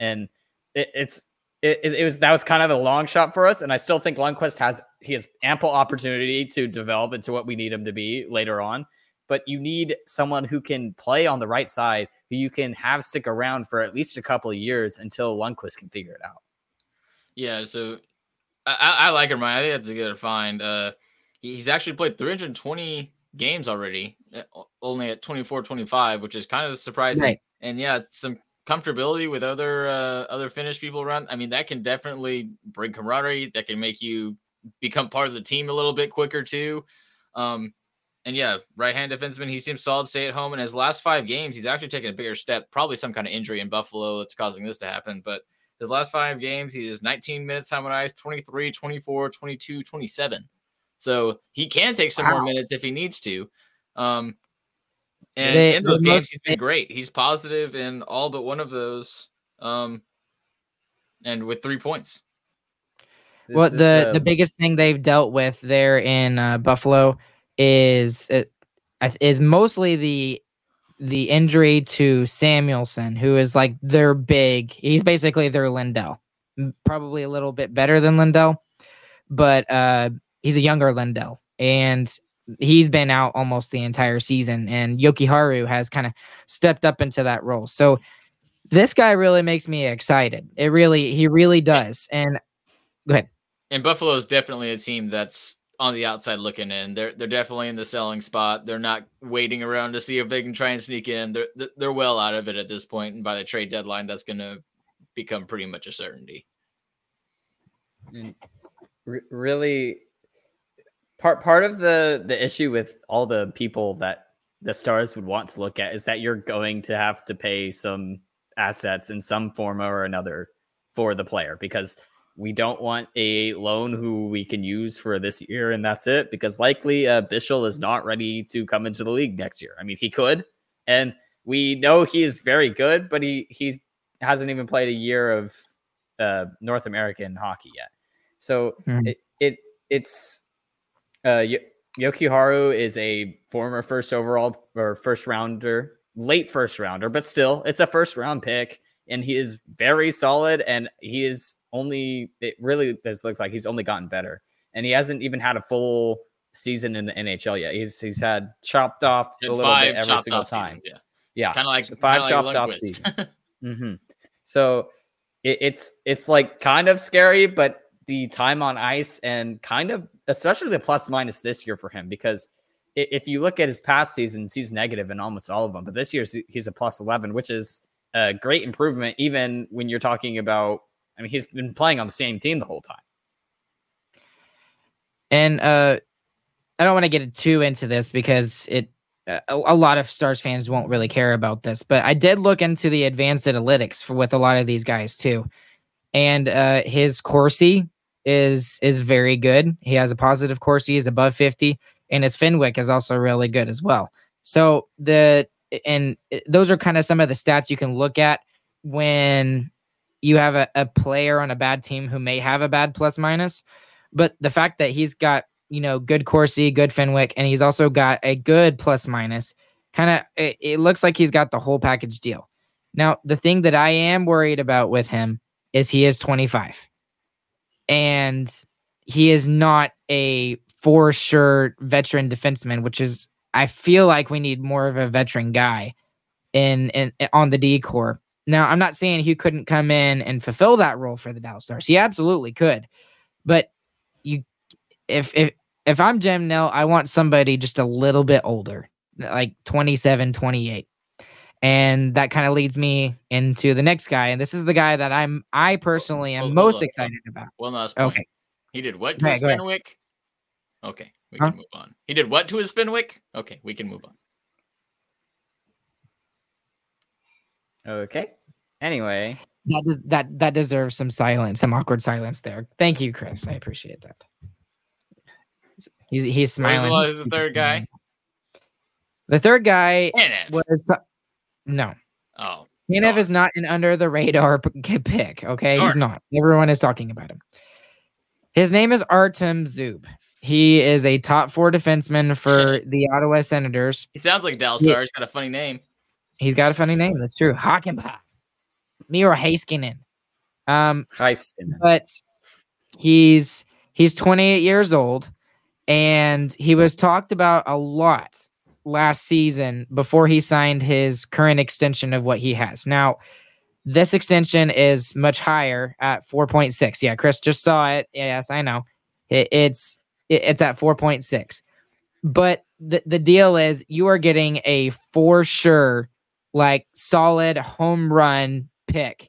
And it, it's, it, it was, that was kind of a long shot for us. And I still think Lundqvist has, he has ample opportunity to develop into what we need him to be later on, but you need someone who can play on the right side, who you can have stick around for at least a couple of years until Lundqvist can figure it out. Yeah. So, I, I like him, Ryan. I think that's a good find. Uh, he's actually played three hundred twenty games already, only at twenty-four twenty-five, which is kind of surprising. Right. And yeah, some comfortability with other uh, other Finnish people around. I mean, that can definitely bring camaraderie. That can make you become part of the team a little bit quicker too. Um, and yeah, right-hand defenseman. He seems solid, stay at home. In his last five games, he's actually taken a bigger step. Probably some kind of injury in Buffalo that's causing this to happen, but. His last five games, he is nineteen minutes time on ice, twenty-three, twenty-four, twenty-two, twenty-seven. So he can take some wow. more minutes if he needs to. Um, and they, in those games, he's been great. He's positive in all but one of those, um, and with three points. This well, the, is, uh, the biggest thing they've dealt with there in uh, Buffalo is uh, is mostly the the injury to Samuelson, who is like their big, he's basically their Lindell, probably a little bit better than Lindell, but uh, he's a younger Lindell and he's been out almost the entire season. And Jokiharju has kind of stepped up into that role. So this guy really makes me excited. It really, he really does. And go ahead. And Buffalo is definitely a team that's on the outside looking in. They're they're definitely in the selling spot. They're not waiting around to see if they can try and sneak in. They're they're well out of it at this point, and by the trade deadline, that's going to become pretty much a certainty. And really, part part of the the issue with all the people that the Stars would want to look at is that you're going to have to pay some assets in some form or another for the player, because we don't want a loan who we can use for this year, and that's it. Because likely uh, Bischel is not ready to come into the league next year. I mean, he could, and we know he is very good, but he he hasn't even played a year of uh, North American hockey yet. So mm-hmm. it, it it's uh, y- Jokiharju is a former first overall or first rounder, late first rounder, but still, it's a first round pick. And he is very solid, and he is only, it really does look like he's only gotten better. And he hasn't even had a full season in the N H L yet. He's he's had chopped off a little bit every single time. Seasons, yeah. yeah. Kind of like five like chopped off seasons. mm-hmm. So it, it's, it's like kind of scary, but the time on ice and kind of, especially the plus minus this year for him, because if you look at his past seasons, he's negative in almost all of them. But this year he's a plus eleven, which is a great improvement, even when you're talking about, I mean, he's been playing on the same team the whole time. And uh, I don't want to get too into this because it a, a lot of Stars fans won't really care about this, but I did look into the advanced analytics for with a lot of these guys too. And uh, his Corsi is is very good. He has a positive Corsi, is above fifty, and his Fenwick is also really good as well. So the and those are kind of some of the stats you can look at when you have a, a player on a bad team who may have a bad plus minus. But the fact that he's got, you know, good Corsi, good Fenwick, and he's also got a good plus minus, kind of it, it looks like he's got the whole package deal. Now, the thing that I am worried about with him is he is twenty-five, and he is not a for sure veteran defenseman, which is, I feel like we need more of a veteran guy in, in on the D Corps. Now, I'm not saying he couldn't come in and fulfill that role for the Dallas Stars. He absolutely could, but you, if if if I'm Jim Nell, I want somebody just a little bit older, like twenty-seven, twenty-eight. And that kind of leads me into the next guy. And this is the guy that I'm, I personally am hold, most hold excited about. One last point. Okay. He did what to right, his Fenwick? Okay. We huh? can move on. He did what to his Fenwick? Okay. We can move on. Okay. Anyway. That, does, that, that deserves some silence, some awkward silence there. Thank you, Chris. I appreciate that. He's, he's smiling. He's the third guy. The third guy was... No. Oh. Tanev no. is not an under the radar pick. Okay. Sure. He's not. Everyone is talking about him. His name is Artem Zub. He is a top four defenseman for the Ottawa Senators. He sounds like Dallas Stars. He's got a funny name. He's got a funny name. That's true. Hakanpää. Miro Heiskanen. Um, Heiskanen. But he's, he's twenty-eight years old, and he was talked about a lot last season before he signed his current extension of what he has. Now, this extension is much higher at four point six. Yeah, Chris just saw it. Yes, I know. It, it's it, it's at four point six. But the, the deal is you are getting a for sure, like, solid home run pick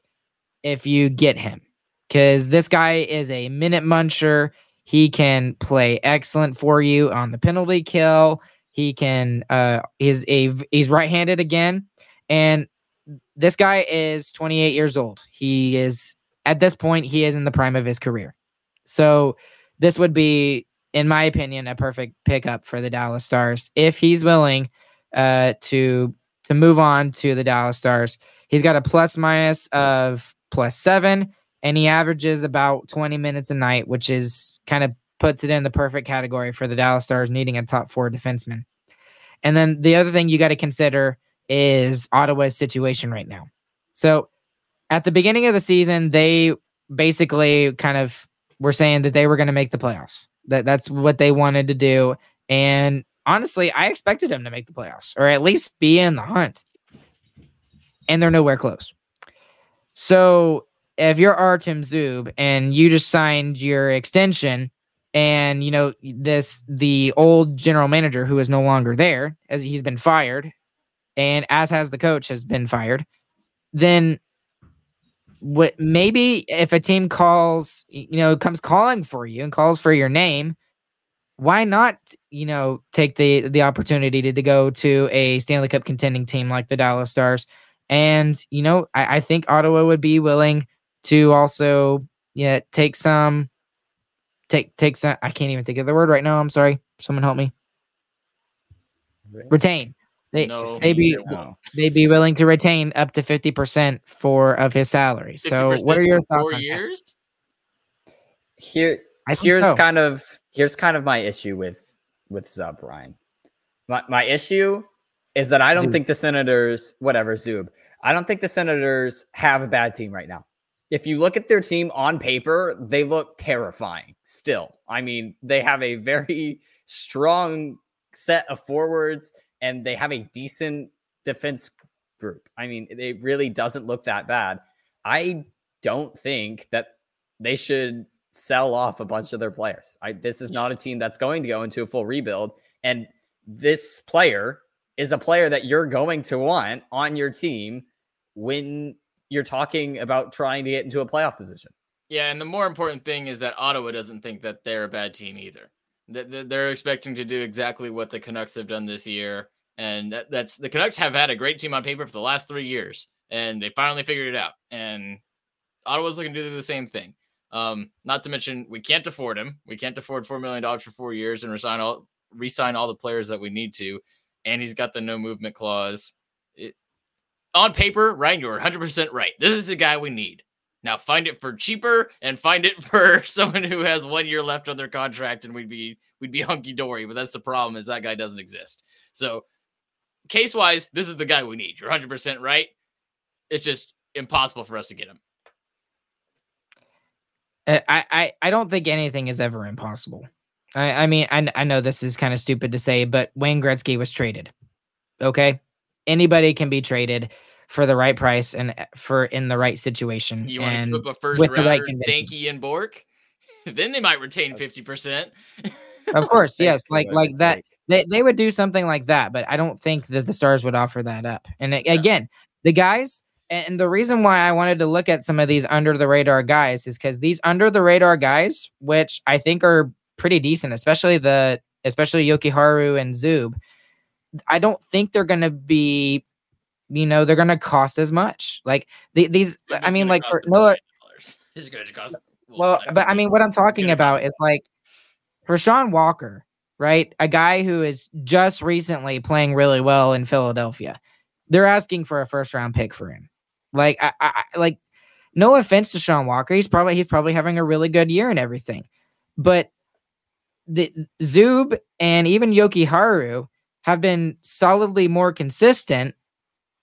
if you get him. Because this guy is a minute muncher. He can play excellent for you on the penalty kill. He can, uh, he's a, he's right-handed again. And this guy is twenty-eight years old. He is, at this point, he is in the prime of his career. So this would be, in my opinion, a perfect pickup for the Dallas Stars. If he's willing, uh, to, to move on to the Dallas Stars, he's got a plus minus of plus seven, and he averages about twenty minutes a night, which is kind of puts it in the perfect category for the Dallas Stars needing a top four defenseman. And then the other thing you got to consider is Ottawa's situation right now. So at the beginning of the season, they basically kind of were saying that they were going to make the playoffs. That that's what they wanted to do. And honestly, I expected them to make the playoffs or at least be in the hunt. And they're nowhere close. So if you're Artem Zub and you just signed your extension, and, you know, this, the old general manager who is no longer there, as he's been fired, and as has the coach has been fired, then what, maybe if a team calls, you know, comes calling for you and calls for your name, why not, you know, take the, the opportunity to, to go to a Stanley Cup contending team like the Dallas Stars? And, you know, I, I think Ottawa would be willing to also, yeah, take some, Take, take some, I can't even think of the word right now. I'm sorry. Someone help me. Retain. They, no, they be, no. they be willing to retain up to fifty percent for of his salary. So what are your thoughts? Four years? Here, here's so. kind of, here's kind of my issue with, with Zub, Ryan. My, my issue is that I don't Zub. think the Senators, whatever, Zub, I don't think the Senators have a bad team right now. If you look at their team on paper, they look terrifying still. I mean, they have a very strong set of forwards, and they have a decent defense group. I mean, it really doesn't look that bad. I don't think that they should sell off a bunch of their players. I, this is not a team that's going to go into a full rebuild. And this player is a player that you're going to want on your team when you're talking about trying to get into a playoff position. Yeah, and the more important thing is that Ottawa doesn't think that they're a bad team either. They're expecting to do exactly what the Canucks have done this year And that, that's the Canucks have had a great team on paper for the last three years, and they finally figured it out. And Ottawa's looking to do the same thing. Um, not to mention, we can't afford him. We can't afford four million dollars for four years and resign all, re-sign all the players that we need to. And he's got the no movement clause. It, on paper, Ryan, you're one hundred percent right. This is the guy we need. Now find it for cheaper and find it for someone who has one year left on their contract, and we'd be we'd be hunky-dory. But that's the problem, is that guy doesn't exist. So case-wise, this is the guy we need. You're one hundred percent right. It's just impossible for us to get him. I, I, I don't think anything is ever impossible. I, I mean, I, I know this is kind of stupid to say, but Wayne Gretzky was traded. Okay? Anybody can be traded for the right price and for in the right situation. You want and to flip a first rounder, right Danke and Bourque? Then they might retain fifty percent. Of course, yes. Like like that. They, they would do something like that, but I don't think that the Stars would offer that up. And it, yeah. again, the guys... And the reason why I wanted to look at some of these under-the-radar guys is because these under-the-radar guys, which I think are pretty decent, especially the especially Jokiharju and Zub, I don't think they're going to be, you know, they're going to cost as much. Like the, these, it's I mean, like for Noah. It's going to cost. Well, well but I mean, what I'm talking about is like for Sean Walker, right? A guy who is just recently playing really well in Philadelphia. They're asking for a first-round pick for him. Like, I, I, like, no offense to Sean Walker, he's probably he's probably having a really good year and everything, but the Zub and even Jokiharju have been solidly more consistent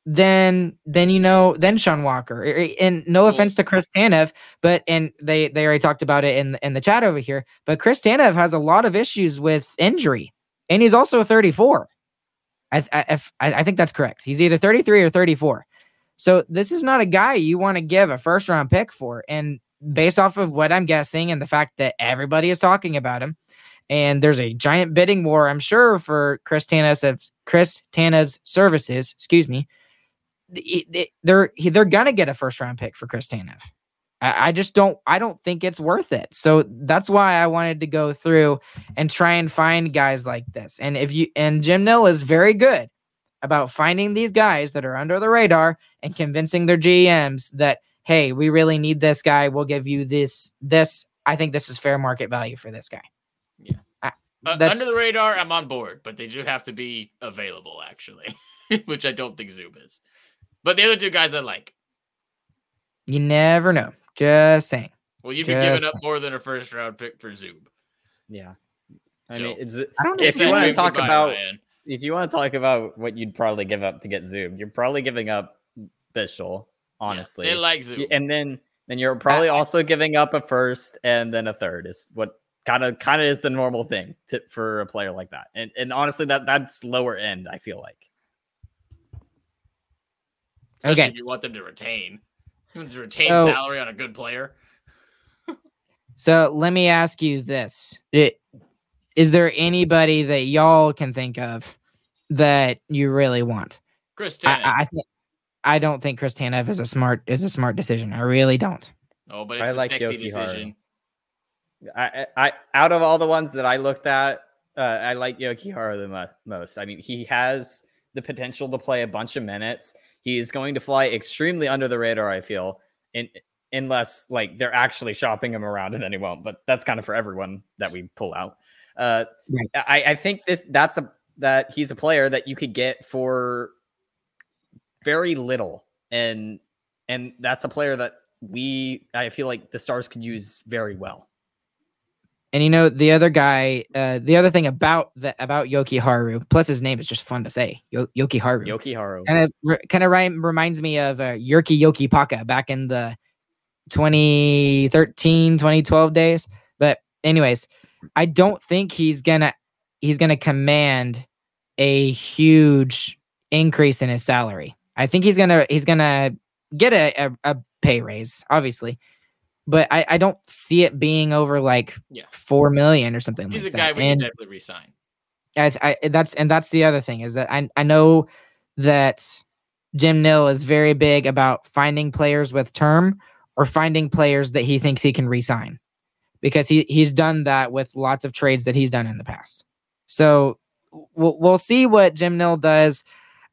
than than you know than Sean Walker. And no offense to Chris Tanev, but and they they already talked about it in in the chat over here. But Chris Tanev has a lot of issues with injury, and he's also thirty-four. I I I think that's correct. He's either thirty-three or thirty-four. So this is not a guy you want to give a first-round pick for. And based off of what I'm guessing and the fact that everybody is talking about him, and there's a giant bidding war, I'm sure, for Chris Tanev's, Chris Tanev's services, excuse me, they're they're going to get a first-round pick for Chris Tanev. I just don't I don't think it's worth it. So that's why I wanted to go through and try and find guys like this. And if you and Jim Nill is very good about finding these guys that are under the radar and convincing their G Ms that, hey, we really need this guy. We'll give you this. This I think this is fair market value for this guy. Yeah, I, uh, under the radar, I'm on board, but they do have to be available, actually, which I don't think Zub is. But the other two guys I like. You never know. Just saying. Well, you'd be Just giving up saying. more than a first round pick for Zub. Yeah, I mean, it's, I don't if you want to talk about Ryan. if you want to talk about what you'd probably give up to get Zub, you're probably giving up Bischel, honestly. Yeah, they like Zub, and then then you're probably also giving up a first and then a third is what kind of kind of is the normal thing to, for a player like that. And and honestly, that that's lower end. I feel like. Especially okay, if you want them to retain. To retain so, salary on a good player. So let me ask you this. It, is there anybody that y'all can think of that you really want? Chris Tanev. I, I, th- I don't think Chris Tanev is a smart is a smart decision. I really don't. Oh, but it's I a like Jokiharju decision. I, I, out of all the ones that I looked at, uh, I like Jokiharju the most, most. I mean, he has the potential to play a bunch of minutes. He's going to fly extremely under the radar, I feel, in, unless like they're actually shopping him around, and then he won't. But that's kind of for everyone that we pull out. Uh, right. I, I think this that's a that he's a player that you could get for very little, and and that's a player that we I feel like the Stars could use very well. And you know the other guy, uh, the other thing about the, about Jokiharju, plus his name is just fun to say, Yo- Jokiharju. Jokiharju kind of kind of re- reminds me of uh, Jyrki Jokipakka back in the twenty thirteen, twenty twelve days. But anyways, I don't think he's gonna he's gonna command a huge increase in his salary. I think he's gonna he's gonna get a a, a pay raise, obviously. But I, I don't see it being over like yeah. four million or something. He's like that. He's a guy we can definitely resign. I, I, that's and that's the other thing is that I I know that Jim Nill is very big about finding players with term or finding players that he thinks he can resign, because he he's done that with lots of trades that he's done in the past. So we'll, we'll see what Jim Nill does.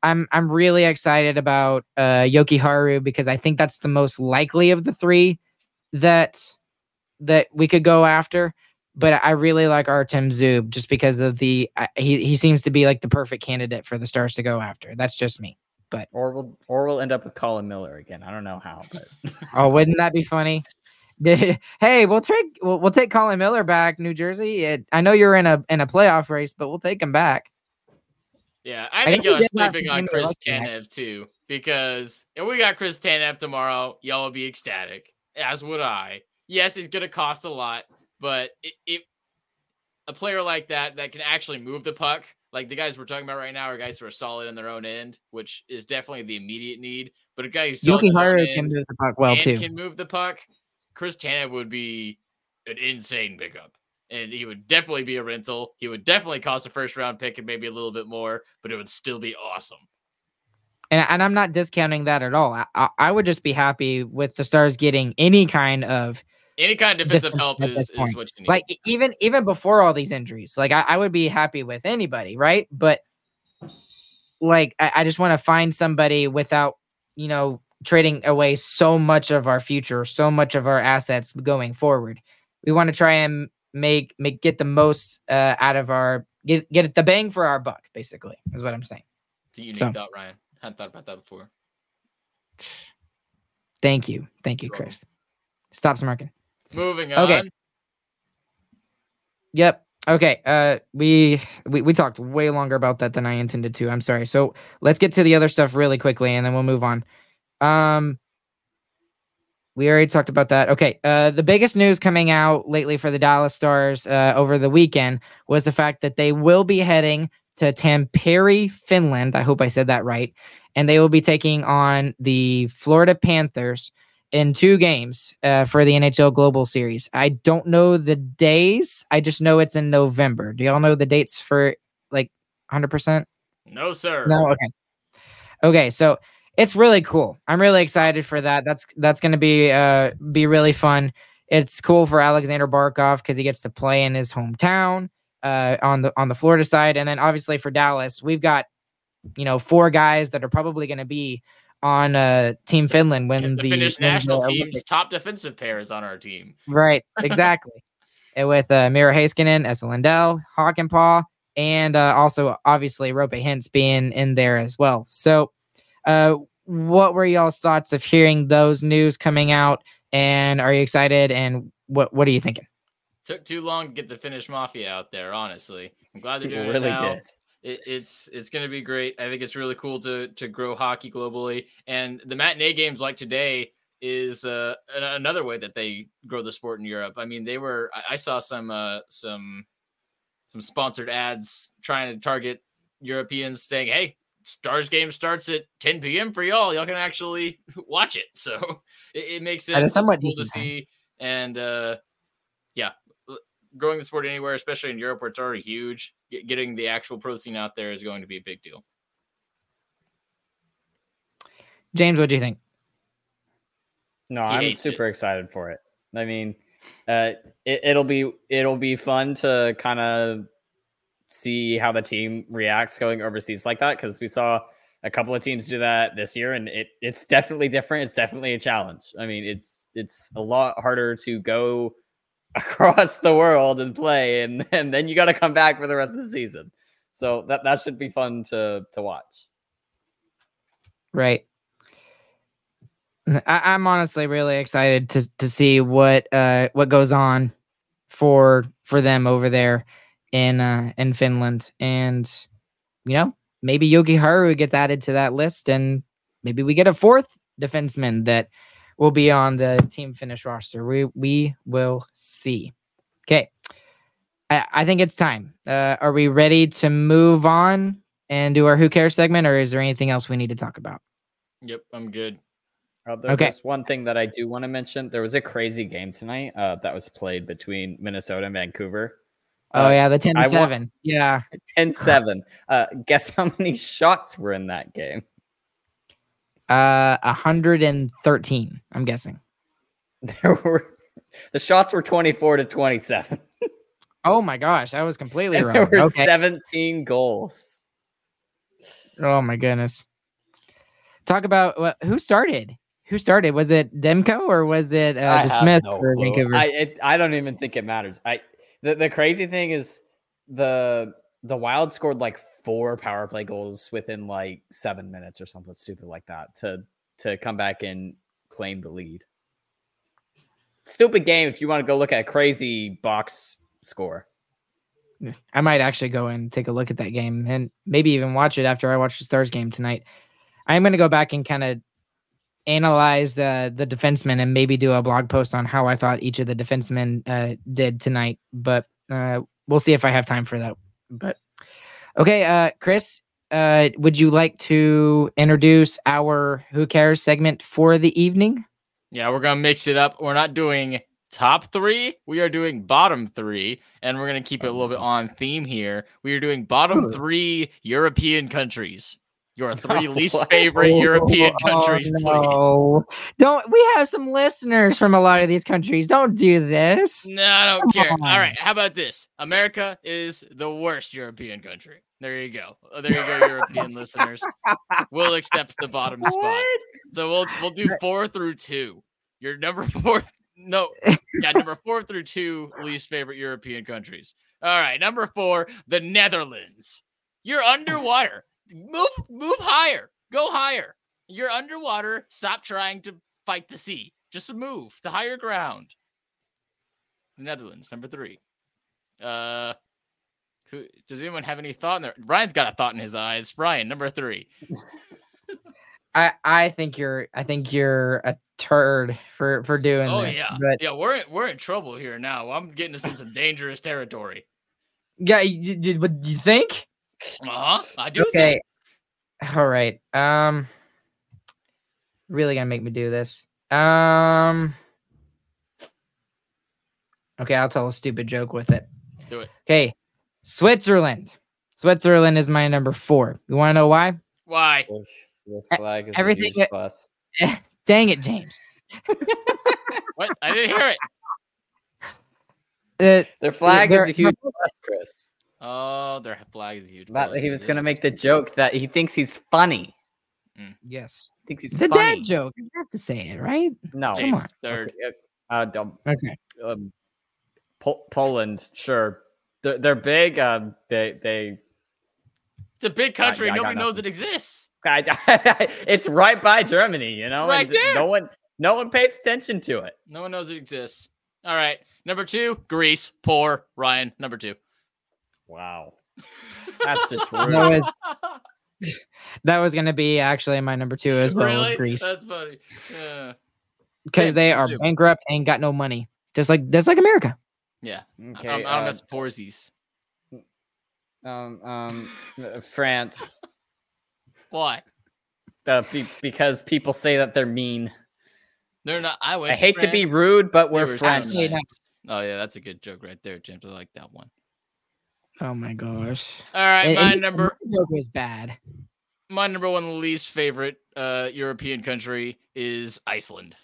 I'm I'm really excited about uh, Jokiharju because I think that's the most likely of the three that that we could go after. But I really like Artem Zub just because of the uh, he he seems to be like the perfect candidate for the Stars to go after. That's just me. But or we'll or we'll end up with Colin Miller again. I don't know how. But. Oh, wouldn't that be funny? Hey, we'll take we'll, we'll take Colin Miller back, New Jersey. It, I know you're in a in a playoff race, but we'll take him back. Yeah, I, I think y'all are sleeping on Chris Tanev too, because if we got Chris Tanev tomorrow, y'all will be ecstatic, as would I. Yes, he's going to cost a lot, but it, it, a player like that that can actually move the puck, like the guys we're talking about right now are guys who are solid in their own end, which is definitely the immediate need. But a guy who's solid in their own end can move the puck well too. Can move the puck. Chris Tanev would be an insane pickup. And he would definitely be a rental. He would definitely cost a first-round pick and maybe a little bit more, but it would still be awesome. And, and I'm not discounting that at all. I, I, I would just be happy with the Stars getting any kind of any kind of defensive, defensive help is, is what you need. Like even even before all these injuries, like I, I would be happy with anybody, right? But like I, I just want to find somebody without, you know, trading away so much of our future, so much of our assets going forward. We want to try and Make make get the most uh, out of our get get the bang for our buck. Basically, is what I'm saying. It's a unique so. thought, Ryan. I hadn't thought about that before. Thank you, thank you, Chris. Stop smirking. Moving on. Okay. Yep. Okay. Uh, we we we talked way longer about that than I intended to. I'm sorry. So let's get to the other stuff really quickly, and then we'll move on. Um. We already talked about that. Okay, uh, the biggest news coming out lately for the Dallas Stars uh, over the weekend was the fact that they will be heading to Tampere, Finland. I hope I said that right. And they will be taking on the Florida Panthers in two games uh, for the N H L Global Series. I don't know the days. I just know it's in November. Do y'all know the dates for like one hundred percent? No, sir. No? Okay. Okay, so... It's really cool. I'm really excited for that. That's that's going to be uh be really fun. It's cool for Alexander Barkov because he gets to play in his hometown uh, on the on the Florida side, and then obviously for Dallas, we've got you know four guys that are probably going to be on uh, Team Finland when the, the Finnish when national the team's top defensive pair is on our team. Right, exactly. And with uh, Miro Heiskanen, Esa Lindell, Hakanpää, and uh, also obviously Roope Hintz being in there as well. So. Uh, what were y'all's thoughts of hearing those news coming out? And are you excited? And what what are you thinking? Took too long to get the Finnish Mafia out there. Honestly, I'm glad they're doing it really now. Did. It, it's it's going to be great. I think it's really cool to to grow hockey globally. And the matinee games like today is uh, another way that they grow the sport in Europe. I mean, they were. I saw some uh, some some sponsored ads trying to target Europeans, saying, "Hey. Stars game starts at ten p.m. for y'all. Y'all can actually watch it." So it, it makes sense. It's cool to see. And uh, yeah, growing the sport anywhere, especially in Europe where it's already huge, get, getting the actual pro scene out there is going to be a big deal. James, what do you think? No, I'm super excited for it. I mean, uh, it, it'll be it'll be fun to kind of see how the team reacts going overseas like that, because we saw a couple of teams do that this year, and it it's definitely different. It's definitely a challenge. I mean, it's it's a lot harder to go across the world and play, and, and then you got to come back for the rest of the season. So that, that should be fun to to watch. Right. I, I'm honestly really excited to to see what uh what goes on for for them over there. In uh, in Finland, and you know maybe Jokiharju gets added to that list, and maybe we get a fourth defenseman that will be on the Team Finnish roster. We we will see. Okay, I, I think it's time. Uh, are we ready to move on and do our Who Cares segment, or is there anything else we need to talk about? Yep, I'm good. Uh, there's okay. one thing that I do want to mention. There was a crazy game tonight uh, that was played between Minnesota and Vancouver. Oh, yeah, the ten seven. Yeah. ten seven. Uh, guess how many shots were in that game? Uh, one hundred thirteen, I'm guessing. There were The shots were twenty-four to twenty-seven. Oh my gosh, I was completely and wrong. There were okay. seventeen goals. Oh my goodness. Talk about well, who started. Who started? Was it Demko or was it uh, Smith? No or Vancouver? I it, I don't even think it matters. I the, the crazy thing is the the Wild scored like four power play goals within like seven minutes or something stupid like that to to come back and claim the lead. Stupid game if you want to go look at a crazy box score. I might actually go and take a look at that game and maybe even watch it after I watch the Stars game tonight. I'm going to go back and kind of analyze the the defensemen and maybe do a blog post on how I thought each of the defensemen uh, did tonight. But uh, we'll see if I have time for that. But okay, uh, Chris, uh, would you like to introduce our Who Cares segment for the evening? Yeah, we're going to mix it up. We're not doing top three. We are doing bottom three, and we're going to keep it a little bit on theme here. We are doing bottom Ooh. three European countries. Your three no. least favorite oh, European countries, oh, no. please. Don't we have some listeners from a lot of these countries? Don't do this. No, I don't Come care. On. All right, how about this? America is the worst European country. There you go. Oh, there you go, European listeners. We'll accept the bottom what? spot. So we'll we'll do four through two. Your number four. No, yeah, number four through two least favorite European countries. All right, number four, the Netherlands. You're underwater. Move, move higher. Go higher. You're underwater. Stop trying to fight the sea. Just move to higher ground. The Netherlands, number three. Uh, who, does anyone have any thought in there? Brian's got a thought in his eyes. Brian, number three. I I think you're I think you're a turd for, for doing oh, this. Yeah, but... yeah, we're in, we're in trouble here now. I'm getting us in some dangerous territory. Yeah, you, you, but you think? Uh-huh. I do. Okay. Think. All right. Um, really gonna make me do this. Um. Okay, I'll tell a stupid joke with it. Do it. Okay, Switzerland. Switzerland is my number four. You want to know why? Why? This flag is everything. It, dang it, James! What? I didn't hear it. Uh, Their flag is a huge plus, Chris. Oh, their flag is huge. But he was going to make the joke that he thinks he's funny. Mm. Yes. Thinks he's it's funny. It's a dad joke. You have to say it, right? No. James Come on. Third. Okay. Uh, dumb. Okay. Um, po- Poland, sure. They're, they're big. Um, they, they. It's a big country. I, I Nobody knows it exists. I, I, it's right by Germany, you know? Right and there. No one, no one pays attention to it. No one knows it exists. All right. Number two, Greece. Poor Ryan. Number two. Wow, that's just rude. That was, that was going to be actually my number two as well. Really? As Greece. That's funny. Because yeah. they are two. bankrupt and got no money, just like that's like America. Yeah. Okay. I, I, I don't miss uh, Porzies. Um, um, France. Why? Uh, be, because people say that they're mean. They're not. I, I hate France. to be rude, but we're we French. Oh yeah, that's a good joke right there, James. I like that one. Oh my gosh! All right, it, my number joke was bad. My number one least favorite uh, European country is Iceland.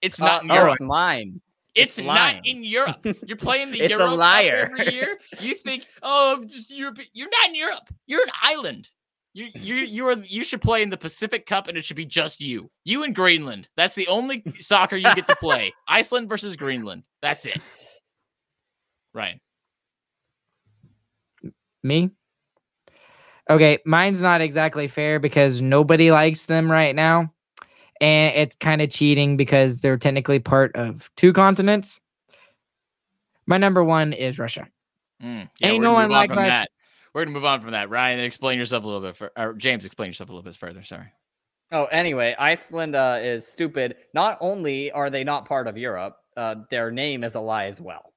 It's not uh, Europe. Oh, mine. It's, it's not in Europe. You're playing the it's Euro a liar. Cup every year. You think, oh, I'm just Europe. You're not in Europe. You're an island. You you you are. You should play in the Pacific Cup, and it should be just you. You and Greenland. That's the only soccer you get to play. Iceland versus Greenland. That's it. Ryan. Me? Okay, mine's not exactly fair because nobody likes them right now. And it's kind of cheating because they're technically part of two continents. My number one is Russia. Mm. Yeah, Ain't no one like Russia. That. We're going to move on from that. Ryan, explain yourself a little bit. For, or James, explain yourself a little bit further. Sorry. Oh, anyway, Iceland uh, is stupid. Not only are they not part of Europe, uh, their name is a lie as well.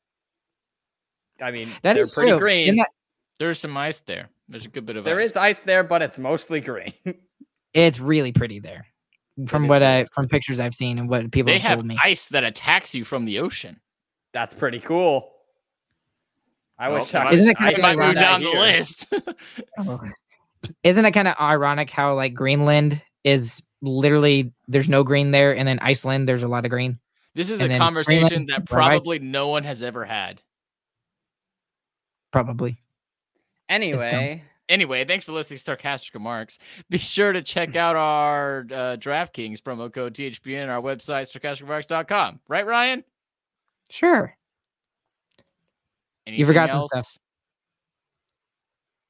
I mean, that they're pretty true. green. There's some ice there. There's a good bit of there ice. There is ice there, but it's mostly green. It's really pretty there. From what I from pictures I've seen and what people they have told me. They have ice that attacks you from the ocean. That's pretty cool. I well, wish I isn't it kind I of move down the list. Isn't it kind of ironic how like Greenland is literally there's no green there and then Iceland there's a lot of green. This is and a conversation Greenland, that probably no one has ever had. probably. Anyway. Anyway, thanks for listening to Starcastic Remarks. Be sure to check out our uh, DraftKings promo code T H P N and our website, starcastic remarks dot com. Right, Ryan? Sure. Anything you forgot else? Some stuff.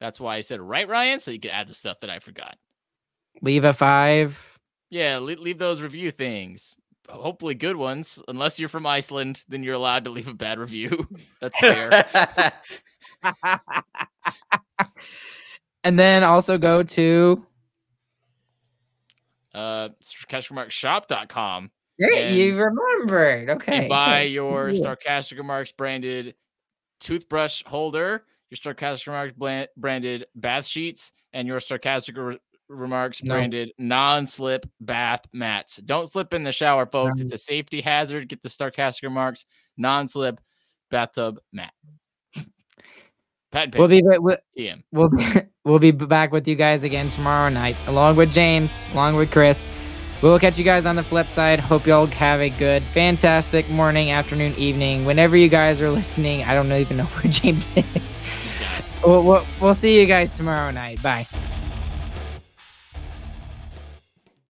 That's why I said, right, Ryan? So you could add the stuff that I forgot. Leave a five. Yeah, leave, leave those review things. Hopefully good ones. Unless you're from Iceland, then you're allowed to leave a bad review. That's fair. And then also go to uh, sarcastic remarks shop dot com. Yeah, you remembered. Okay. And buy your Sarcastic Remarks branded toothbrush holder, your Sarcastic Remarks bland- branded bath sheets, and your Sarcastic Re- Remarks no. branded non-slip bath mats. Don't slip in the shower, folks. Um, it's a safety hazard. Get the Sarcastic Remarks non-slip bathtub mat. We'll be, we'll, we'll, we'll be back with you guys again tomorrow night, along with James, along with Chris. We'll catch you guys on the flip side. Hope y'all have a good, fantastic morning, afternoon, evening. Whenever you guys are listening, I don't even know where James is. We'll, we'll, we'll see you guys tomorrow night. Bye.